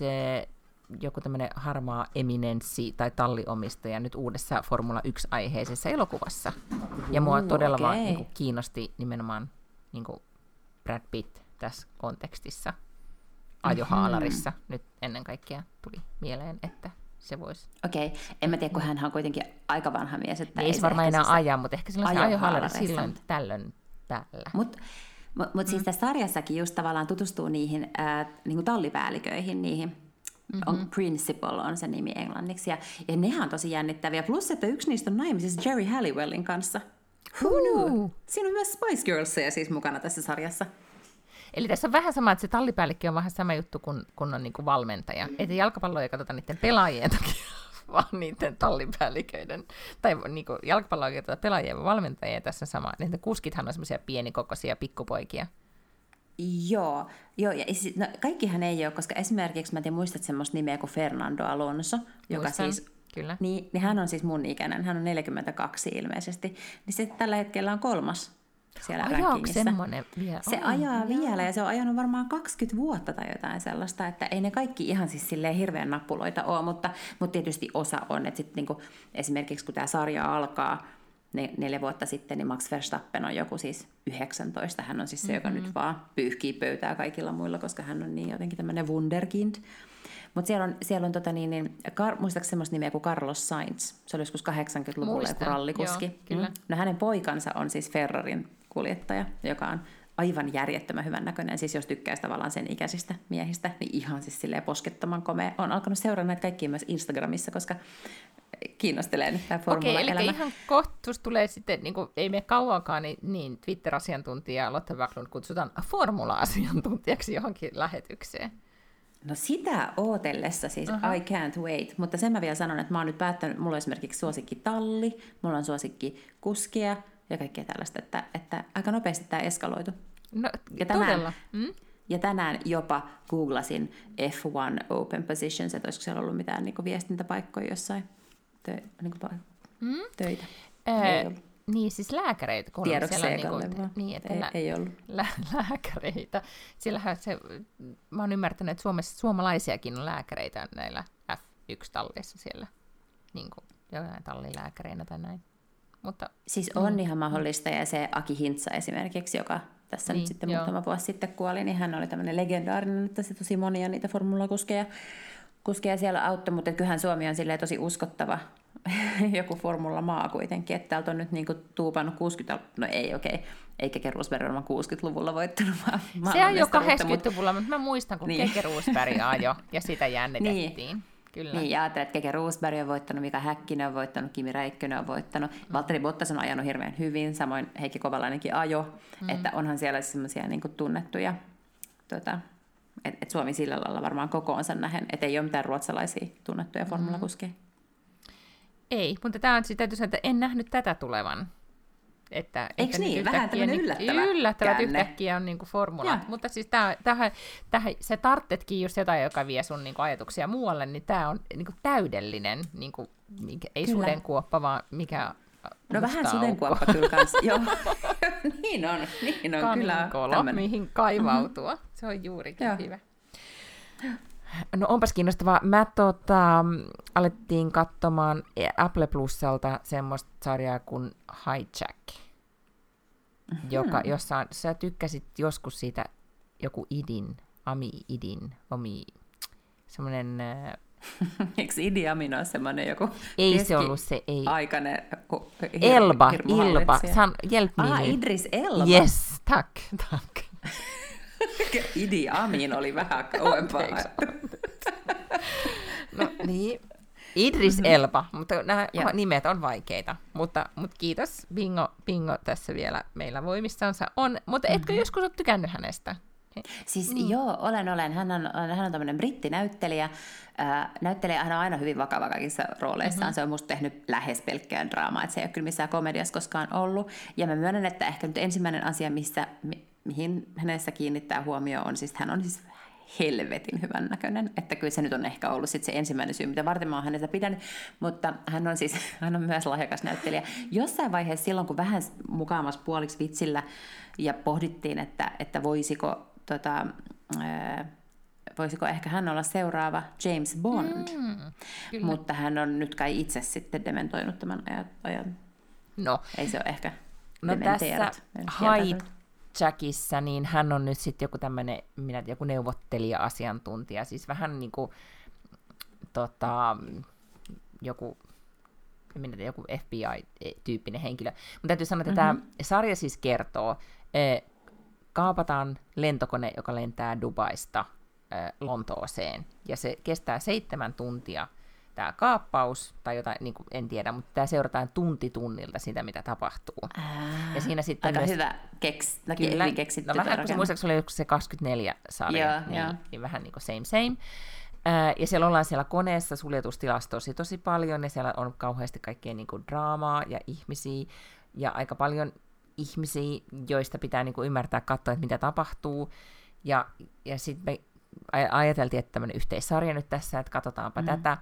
joku tämmöinen harmaa eminenssi tai talliomistaja nyt uudessa Formula 1-aiheisessa elokuvassa. Ja mua todella vaan niin kuin, kiinnosti nimenomaan niin kuin Brad Pitt tässä kontekstissa. Ajohaalarissa nyt ennen kaikkea tuli mieleen, että se voisi. Okei. En mä tiedä, kun hän on kuitenkin aika vanha mies. Että ei se varmaan enää ajaa, mutta ehkä silloin ajohaalarissa silloin tällöin tällä. Mutta siis tässä sarjassakin just tavallaan tutustuu niihin niinku tallipäälliköihin, niihin Principal on se nimi englanniksi, ja nehän on tosi jännittäviä. Plus, että yksi niistä on naimisissa Jerry Halliwellin kanssa. Who knew? Siinä on myös Spice Girlsia siis mukana tässä sarjassa. Eli tässä on vähän sama, että se tallipäällikkö on vähän sama juttu, kun on niinku valmentaja. Että jalkapalloa ei katsota niiden pelaajien takia, vaan niiden tallipäälliköiden. Tai niinku jalkapalloa ei katsota pelaajien ja valmentajien tässä sama. Niiden kuskithan on semmoisia pienikokoisia pikkupoikia. Joo, ja no, kaikkihan ei ole, koska esimerkiksi mä en muista semmoista nimeä kuin Fernando Alonso, joka siis... Kyllä. Niin hän on siis mun ikäinen, hän on 42 ilmeisesti. Niin se tällä hetkellä on 3. siellä rankingissa. Se ajaa vielä ja se on ajanut varmaan 20 vuotta tai jotain sellaista, että ei ne kaikki ihan siis silleen hirveän nappuloita ole, mutta tietysti osa on, että sitten niinku, esimerkiksi kun tämä sarja alkaa 4 vuotta sitten, niin Max Verstappen on joku siis 19, hän on siis se, joka nyt vaan pyyhkii pöytää kaikilla muilla, koska hän on niin jotenkin tämmöinen wunderkind. Mutta siellä on muistaakseni semmoista nimeä kuin Carlos Sainz. Se oli joskus 80-luvulla joku rallikuski. Joo, kyllä. No hänen poikansa on siis Ferrarin kuljettaja, joka on aivan järjettömän hyvän näköinen, siis jos tykkäisi tavallaan sen ikäisistä miehistä, niin ihan siis silleen poskettoman komea. Olen alkanut seurata näitä kaikkia myös Instagramissa, koska kiinnostelee nyt tämä formula-elämä. Okei, eli ihan kohtus tulee sitten, niin kuin, ei mene kauankaan, niin Twitter-asiantuntija Lotta Backlund kutsutaan formula-asiantuntijaksi johonkin lähetykseen. No sitä ootellessa siis, I can't wait, mutta sen mä vielä sanon, että mä oon nyt päättänyt, mulla on esimerkiksi suosikki talli, mulla on suosikki kuskia ja kaikkea tällaista, että aika nopeasti tämä eskaloitu. No ja todella. Ja tänään jopa googlasin F1 open positions, että olisiko siellä ollut mitään niin kuin viestintäpaikkoja jossain töitä. Niin, siis lääkäreitä. Tiedoksi Segalle. Niin, että ei ollut. Lääkäreitä. Sillähän se, mä oon ymmärtänyt, että Suomessa suomalaisiakin on lääkäreitä näillä F1-talleissa siellä. Niin kuin jollain tallilääkäreinä tai näin. Mutta, siis on ihan mahdollista, ja se Aki Hintsa esimerkiksi, joka tässä niin, nyt sitten muutama vuosi sitten kuoli, niin hän oli tämmöinen legendaarinen, että se tosi monia niitä formulakuskeja siellä auttoi, mutta kyllähän Suomi on silleen tosi uskottava joku formula maa kuitenkin, että täältä on nyt niinku tuupannut 60, no ei okei, eikä Keruusberg on 60-luvulla voittanut maailmanmestaruutta. Se on jo 80-luvulla, mutta mä muistan, kun niin. Keke Roosberg ajoi ja sitä jännitettiin. Niin. Kyllä. Niin, ja ajattelee, että Keke Roosberg on voittanut, Mika Häkkinen on voittanut, Kimi Räikkönen on voittanut, Valtteri Bottas on ajanut hirveän hyvin, samoin Heikki Kovalainenkin ajo, että onhan siellä semmoisia niin kuin tunnettuja, että Suomi sillä lailla varmaan kokoonsa nähen, että ei ole mitään ruotsalaisia tunnettuja formulakuskeja. Ei, mutta tämä on, täytyy sanoa, että en nähnyt tätä tulevan. Eikö niin? Vähän tämmöinen yllättävät yhtäkkiä on niinku formula. Mutta siis sä tarvitsetkin just jotain, joka vie sun niinku ajatuksia muualle, niin tämä on niinku täydellinen, niinku, ei sudenkuoppa, vaan mikä no vähän sudenkuoppa kyllä kanssa, joo. niin on Kankolo, kyllä. Mihin kaivautua. Se on juurikin hyvä. No onpas kiinnostavaa. Mä alettiin katsomaan Apple Plusalta semmoista sarjaa kuin Hijack, jossa sä tykkäsit joskus siitä joku semmoinen... Eikö Idi Amin ole semmoinen joku keskiaikainen Elba, Idris Elba. Yes, tack. Idi Amin oli vähän kauempaa. No niin, Idris Elba, mutta nämä nimet on vaikeita. Mutta kiitos, bingo tässä vielä meillä voimissansa on. Mutta etkö joskus ole tykännyt hänestä? Siis joo, olen. Hän on tämmöinen brittinäyttelijä. Hän on aina hyvin vakava kaikissa rooleissaan. Se on musta tehnyt lähes pelkkään draamaa, että se ei ole kyllä missään komediassa koskaan ollut. Ja mä myönnän, että ehkä nyt ensimmäinen asia, mihin hänessä kiinnittää huomioon, on siis, hän on siis helvetin hyvän näköinen, että kyllä se nyt on ehkä ollut sit se ensimmäinen syy, mitä varten mä oon hänestä pitänyt, mutta hän on myös lahjakas näyttelijä. Jossain vaiheessa silloin, kun vähän mukaamassa puoliksi vitsillä ja pohdittiin, että voisiko ehkä hän olla seuraava James Bond, mutta hän on nyt kai itse sitten dementoinut tämän ajan. No, ei se ole ehkä dementeerat. Jackissa, niin hän on nyt sitten joku tämmöinen, joku neuvottelija-asiantuntija, siis vähän niin kuin joku FBI-tyyppinen henkilö. Mutta täytyy sanoa, että tämä sarja siis kertoo, kaapataan lentokone, joka lentää Dubaista Lontooseen, ja se kestää 7 tuntia, tämä kaappaus, tai jotain, niin kuin en tiedä, mutta tämä seurataan tunti tunnilta siitä, mitä tapahtuu. Ja siinä sitten aika myös... hyvä keksitty. No vähän, kun muistaakseni oli se 24-sarja, niin vähän niin kuin same. Ja siellä ollaan siellä koneessa suljetustilassa tosi paljon, ja siellä on kauheasti kaikkea niin kuin draamaa ja ihmisiä, ja aika paljon ihmisiä, joista pitää niin kuin ymmärtää, katsoa, että mitä tapahtuu, ja sitten me ajateltiin, että tämmöinen yhteissarja nyt tässä, että katsotaanpa tätä.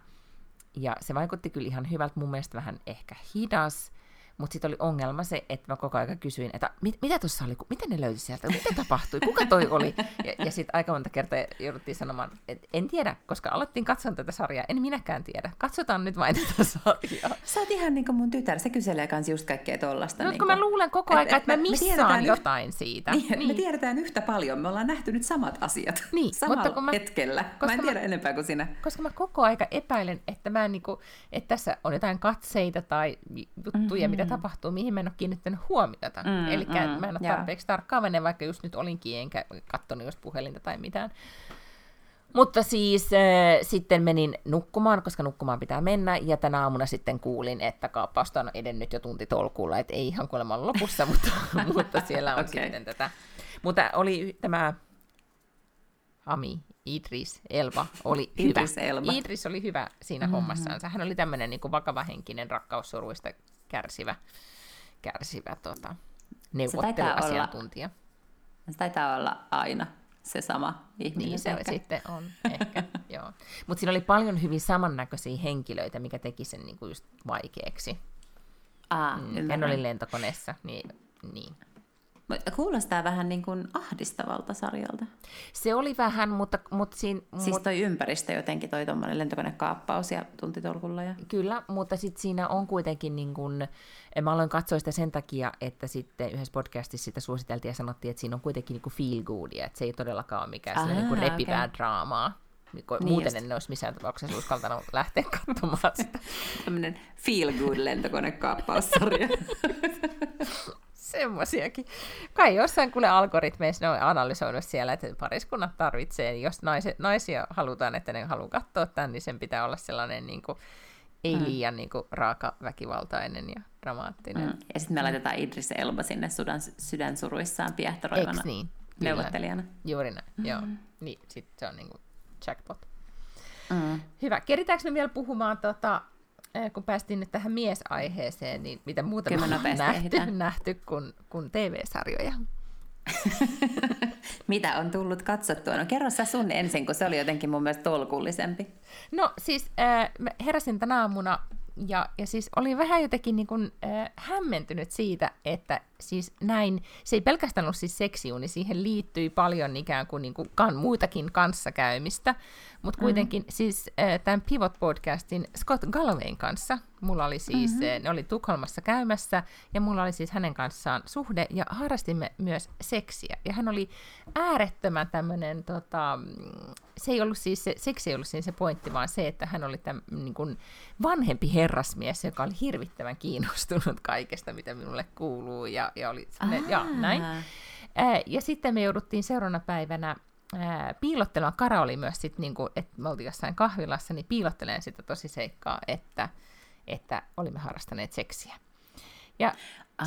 Ja se vaikutti kyllä ihan hyvältä, mun mielestä vähän ehkä hidas, mutta sitten oli ongelma se, että mä koko ajan kysyin, että mitä tuossa oli, miten ne löytyi sieltä, mitä tapahtui, kuka toi oli? Ja sitten aika monta kertaa jouduttiin sanomaan, että en tiedä, koska alettiin katsoa tätä sarjaa, en minäkään tiedä, katsotaan nyt vain tätä sarjaa. Sä oot ihan niin kuin mun tytär, se kyselee kans just kaikkea tollasta. No niin kun mä luulen koko ajan, että mä missaan jotain siitä. Niin. Me tiedetään yhtä paljon, me ollaan nähty nyt samat asiat niin, samalla hetkellä. Mä en tiedä enempää kuin sinä. Koska mä koko aika epäilen, että tässä on jotain katseita tai juttuja, mitä tapahtuu, mihin mä en ole kiinnittänyt huomiota. Elikkä mä en ole tarpeeksi tarkkaan menee, vaikka just nyt olinkin, enkä katsonut just puhelinta tai mitään. Mutta siis sitten menin nukkumaan, koska nukkumaan pitää mennä, ja tänä aamuna sitten kuulin, että kaappausta on edennyt jo tuntitolkulla, että ei ihan kuulemma ole lopussa, mutta siellä on sitten tätä. Mutta oli tämä Hami, Idris Elba oli hyvä. Idris oli hyvä siinä hommassaansa. Hän oli tämmöinen niin kuin vakavahenkinen, rakkaussuruista kärsivä neuvotteluasiantuntija. Se taitaa olla aina se sama ihminen. Niin se ehkä. Sitten on, ehkä, joo. Mutta siinä oli paljon hyvin samannäköisiä henkilöitä, mikä teki sen niinku just vaikeaksi. Hän oli lentokoneessa, niin. Kuulostaa vähän niin kuin ahdistavalta sarjalta. Se oli vähän, mutta siinä... Siis toi ympäristö jotenkin, toi tommoinen lentokonekaappaus ja tuntitolkulla. Ja... Kyllä, mutta sitten siinä on kuitenkin niin kuin... Mä aloin katsoa sitä sen takia, että sitten yhdessä podcastissa sitä suositeltiin ja sanottiin, että siinä on kuitenkin niin kuin feel goodia, että se ei todellakaan ole mikään niin kuin repivää draamaa. Muuten en olisi missään tapauksessa uskaltanut lähteä katsomaan sitä. Tämmöinen feel good lentokonekaappaussarja. Semmosiakin. Kai jossain kuule algoritmeissa ne on analysoinut siellä, että pariskunnat tarvitsee, jos naisia halutaan, että ne haluaa katsoa tämän, niin sen pitää olla sellainen niin kuin, ei liian niin kuin, raaka, väkivaltainen ja dramaattinen. Ja sitten me laitetaan Idris Elba sinne sydänsuruissaan piehtaroivana niin? Neuvottelijana. Juuri näin, joo. Niin, sitten se on niin kuin jackpot. Hyvä. Keritäänkö me vielä puhumaan kun päästiin nyt tähän miesaiheeseen, niin mitä muuta on nähty kuin TV-sarjoja? Mitä on tullut katsottua? No kerro sä sun ensin, kun se oli jotenkin mun mielestä tolkullisempi. No siis heräsin tänä aamuna ja siis olin vähän jotenkin niin kuin, hämmentynyt siitä, että siis näin, se ei pelkästään ollut siis seksiuni, siihen liittyi paljon ikään kuin, muitakin kanssakäymistä, mutta kuitenkin siis tämän Pivot-podcastin Scott Gallowayn kanssa, mulla oli siis, ne oli Tukholmassa käymässä, ja mulla oli siis hänen kanssaan suhde, ja harrastimme myös seksiä, ja hän oli äärettömän tämmöinen, se ei ollut siis, seksi ei ollut siinä se pointti, vaan se, että hän oli tämän, niin kuin vanhempi herrasmies, joka oli hirvittävän kiinnostunut kaikesta, mitä minulle kuuluu, ja oli näin. Ja sitten me jouduttiin seuraavana päivänä piilottelemaan, Kara oli myös sitten, niinku, että me oltiin jossain kahvilassa, niin piilottelemaan sitä tosi seikkaa, että olimme harrastaneet seksiä. Ja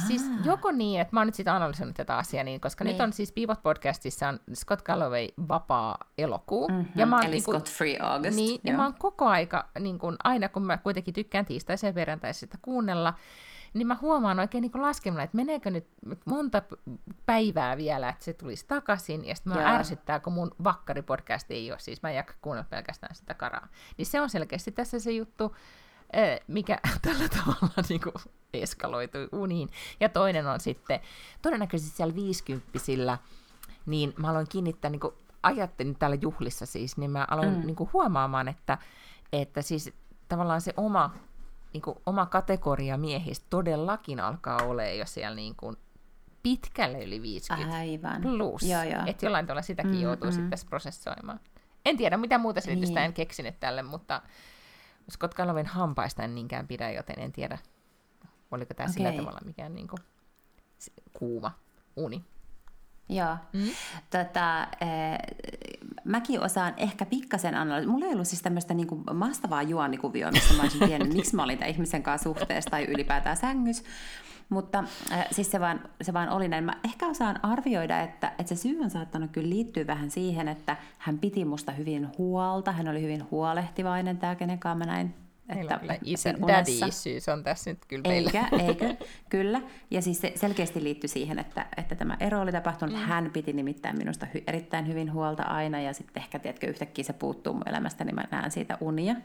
siis joko niin, että mä oon nyt sitten analysoinut tätä asiaa, niin, koska nyt on siis Pivot-podcastissa on Scott Galloway vapaa elokuu. Ja mä oon, eli niinku, Scott Free August. Niin, ja mä oon koko aika, niin kun, aina kun mä kuitenkin tykkään tiistaisen ja perjantaisin sitä kuunnella, niin mä huomaan oikein niin laskemalla, että meneekö nyt monta päivää vielä, että se tulisi takaisin, ja sitten mä ärsyttää, kun mun vakkaripodcast ei ole, siis mä en jakka kuunnella pelkästään sitä Karaa. Niin se on selkeästi tässä se juttu, mikä tällä tavalla niin kuin eskaloitui uniin. Ja toinen on sitten, todennäköisesti siellä 50-sillä, niin mä aloin kiinnittää, niin kuin ajattelin täällä juhlissa siis, niin mä aloin niin kuin huomaamaan, että siis tavallaan se oma kategoria miehistä todellakin alkaa olemaan jo siellä niin kuin pitkälle yli 50 plus. Että jollain tavalla sitäkin joutuu sitten tässä prosessoimaan. En tiedä, mitä muuta selitystä en keksinyt tälle, mutta Scott Gallowayn hampaista en niinkään pidä, joten en tiedä, oliko tämä sillä tavalla mikään niin kuin kuuma uni. Joo. Mäkin osaan ehkä pikkasen analysoida. Mulla ei ollut siis tämmöistä niinku maastavaa juonikuvioa, missä mä olisin tiennyt, miksi mä olin tämän ihmisen kanssa suhteessa tai ylipäätään sängys. Mutta siis se vaan oli näin. Mä ehkä osaan arvioida, että se syy on saattanut kyllä liittyä vähän siihen, että hän piti musta hyvin huolta. Hän oli hyvin huolehtivainen tää, kenenkaan mä näin. Että isän daddy-isyys on tässä nyt kyllä meillä. Eikö? Kyllä. Ja siis se selkeästi liittyi siihen, että tämä ero oli tapahtunut. Hän piti nimittäin minusta erittäin hyvin huolta aina, ja sitten ehkä, tiedätkö, yhtäkkiä se puuttuu mun elämästä, niin mä näen siitä unia.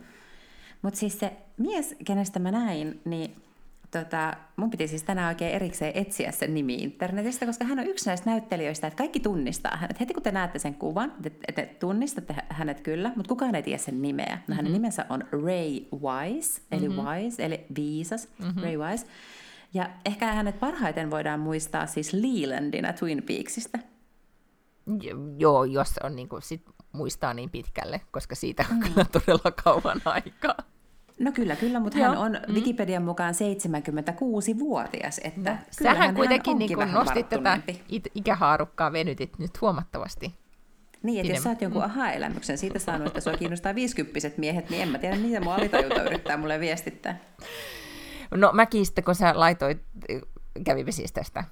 Mutta siis se mies, kenestä mä näin, niin mun piti siis tänään oikein erikseen etsiä sen nimi internetistä, koska hän on yksi näistä näyttelijöistä, että kaikki tunnistaa hänet. Heti kun te näette sen kuvan, te tunnistatte hänet kyllä, mutta kukaan ei tiedä sen nimeä. No hänen nimensä on Ray Wise, eli Wise, eli viisas, Ray Wise. Ja ehkä hänet parhaiten voidaan muistaa siis Lelandina Twin Peaksista. Joo, jos on niin kuin, sit muistaa niin pitkälle, koska siitä on kyllä todella kauan aikaa. No kyllä, mutta hän on Wikipedian mukaan 76-vuotias. Että no, sähän kuitenkin niin kuin nostit tätä ikähaarukkaa, venytit nyt huomattavasti. Niin, että jos sä oot jonkun aha-elämyksen siitä saanut, että sua kiinnostaa 50-vuotiaat miehet, niin en mä tiedä, mitä mua alitajunta yrittää mulle viestittää. No mäkin sitten, kun sä laitoit, kävimme siis tästä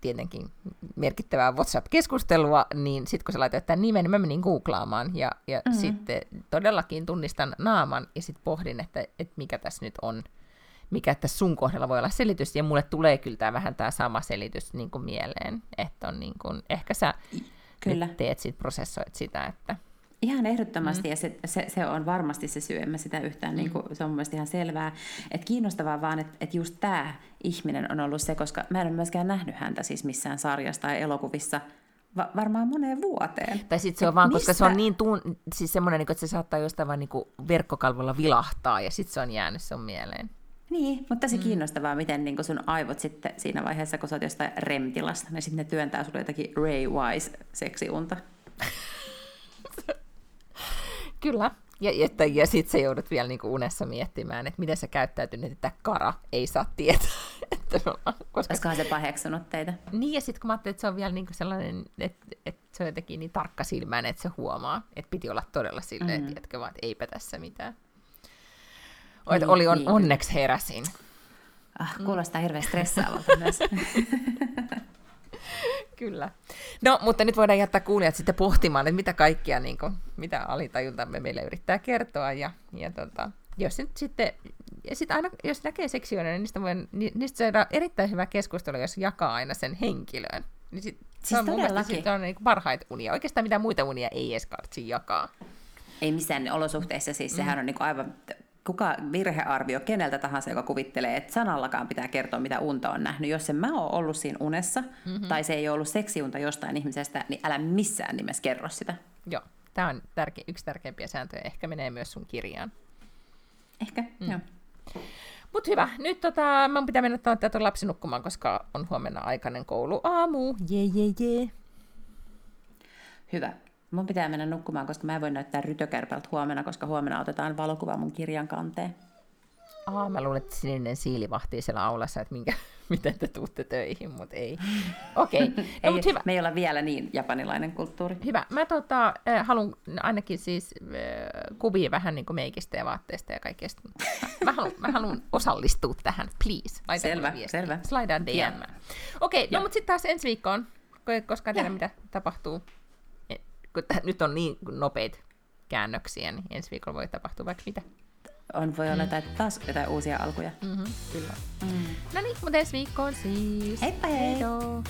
tietenkin merkittävää WhatsApp-keskustelua, niin sitten kun sä laitoit tämän nimen, niin mä menin googlaamaan ja sitten todellakin tunnistan naaman ja sitten pohdin, että mikä tässä nyt on, mikä tässä sun kohdalla voi olla selitys, ja mulle tulee kyllä tämä sama selitys niin kuin mieleen, että on niin kuin, ehkä sä kyllä nyt teet siitä, prosessoit sitä, että ihan ehdottomasti, ja se on varmasti se syy, en mä sitä yhtään, niin kuin, se on mun mielestä ihan selvää. Et kiinnostavaa vaan, että et just tämä ihminen on ollut se, koska mä en ole myöskään nähnyt häntä siis missään sarjassa tai elokuvissa varmaan moneen vuoteen. Tai sitten se on vaan, koska se on niin siis semmoinen, että se saattaa jostain vaan niin verkkokalvolla vilahtaa, ja sitten se on jäänyt sun mieleen. Niin, mutta se kiinnostavaa, miten niin sun aivot sitten siinä vaiheessa, kun sä oot jostain REM-tilasta, niin sitten ne työntää sulle jotakin Ray Wise-seksiunta. Kyllä. Ja sitten sä joudut vielä niinku unessa miettimään, että miten sä käyttäytynyt, että Kara ei saa tietää. Olisikohan se paheksunut teitä? Niin, ja sitten kun mä ajattelin, että se on vielä niinku sellainen, että se on jotenkin niin tarkka silmään, että se huomaa, että piti olla todella silleen, tiedätkö vaan, että eipä tässä mitään. Onneksi heräsin. Ah, kuulostaa hirveän stressaavalta myös. Kyllä. No, mutta nyt voidaan jättää kuulijat sitten pohtimaan, että mitä kaikkia, niin kuin, mitä alitajuntamme meille yrittää kertoa. Ja jos aina, jos näkee seksioina, niin niistä saadaan erittäin hyvä keskustelu, jos jakaa aina sen henkilöön. Niin se on mun mielestä on niin parhaita unia. Oikeastaan mitä muita unia ei edes kartsi jakaa. Ei missään olosuhteissa. Siis sehän on niin kuin aivan... Kuka virhearvio keneltä tahansa, joka kuvittelee, että sanallakaan pitää kertoa, mitä unta on nähnyt. Jos en mä ole ollut siinä unessa, tai se ei ole ollut seksiunta jostain ihmisestä, niin älä missään nimessä kerro sitä. Joo, tämä on yksi tärkeimpiä sääntöjä. Ehkä menee myös sun kirjaan. Ehkä, joo. Mut hyvä, nyt mä pitää mennä tuon lapsi nukkumaan, koska on huomenna aikainen kouluaamu. Jee. Hyvä. Mun pitää mennä nukkumaan, koska mä en voi näyttää rytökärpältä huomenna, koska huomenna otetaan valokuva mun kirjan kanteen. Mä luulen, että sininen siili vahtii siellä aulassa, että miten te tuutte töihin, mutta ei. Okei, no, mutta hyvä. Me ei olla vielä niin japanilainen kulttuuri. Hyvä. Mä haluan ainakin siis kuvia vähän niin kuin meikistä ja vaatteista ja kaikesta. Mä haluan osallistua tähän, please. Laita selvä. Slaidaan DM. Yeah. Okei, no mutta sitten taas ensi viikkoon, koska tiedä mitä tapahtuu. Nyt on niin nopeita käännöksiä, niin ensi viikolla voi tapahtua vaikka mitä. Voi olla taas jotain uusia alkuja. Kyllä. No niin, mutta ensi viikkoon siis. Heippa hei! Heido.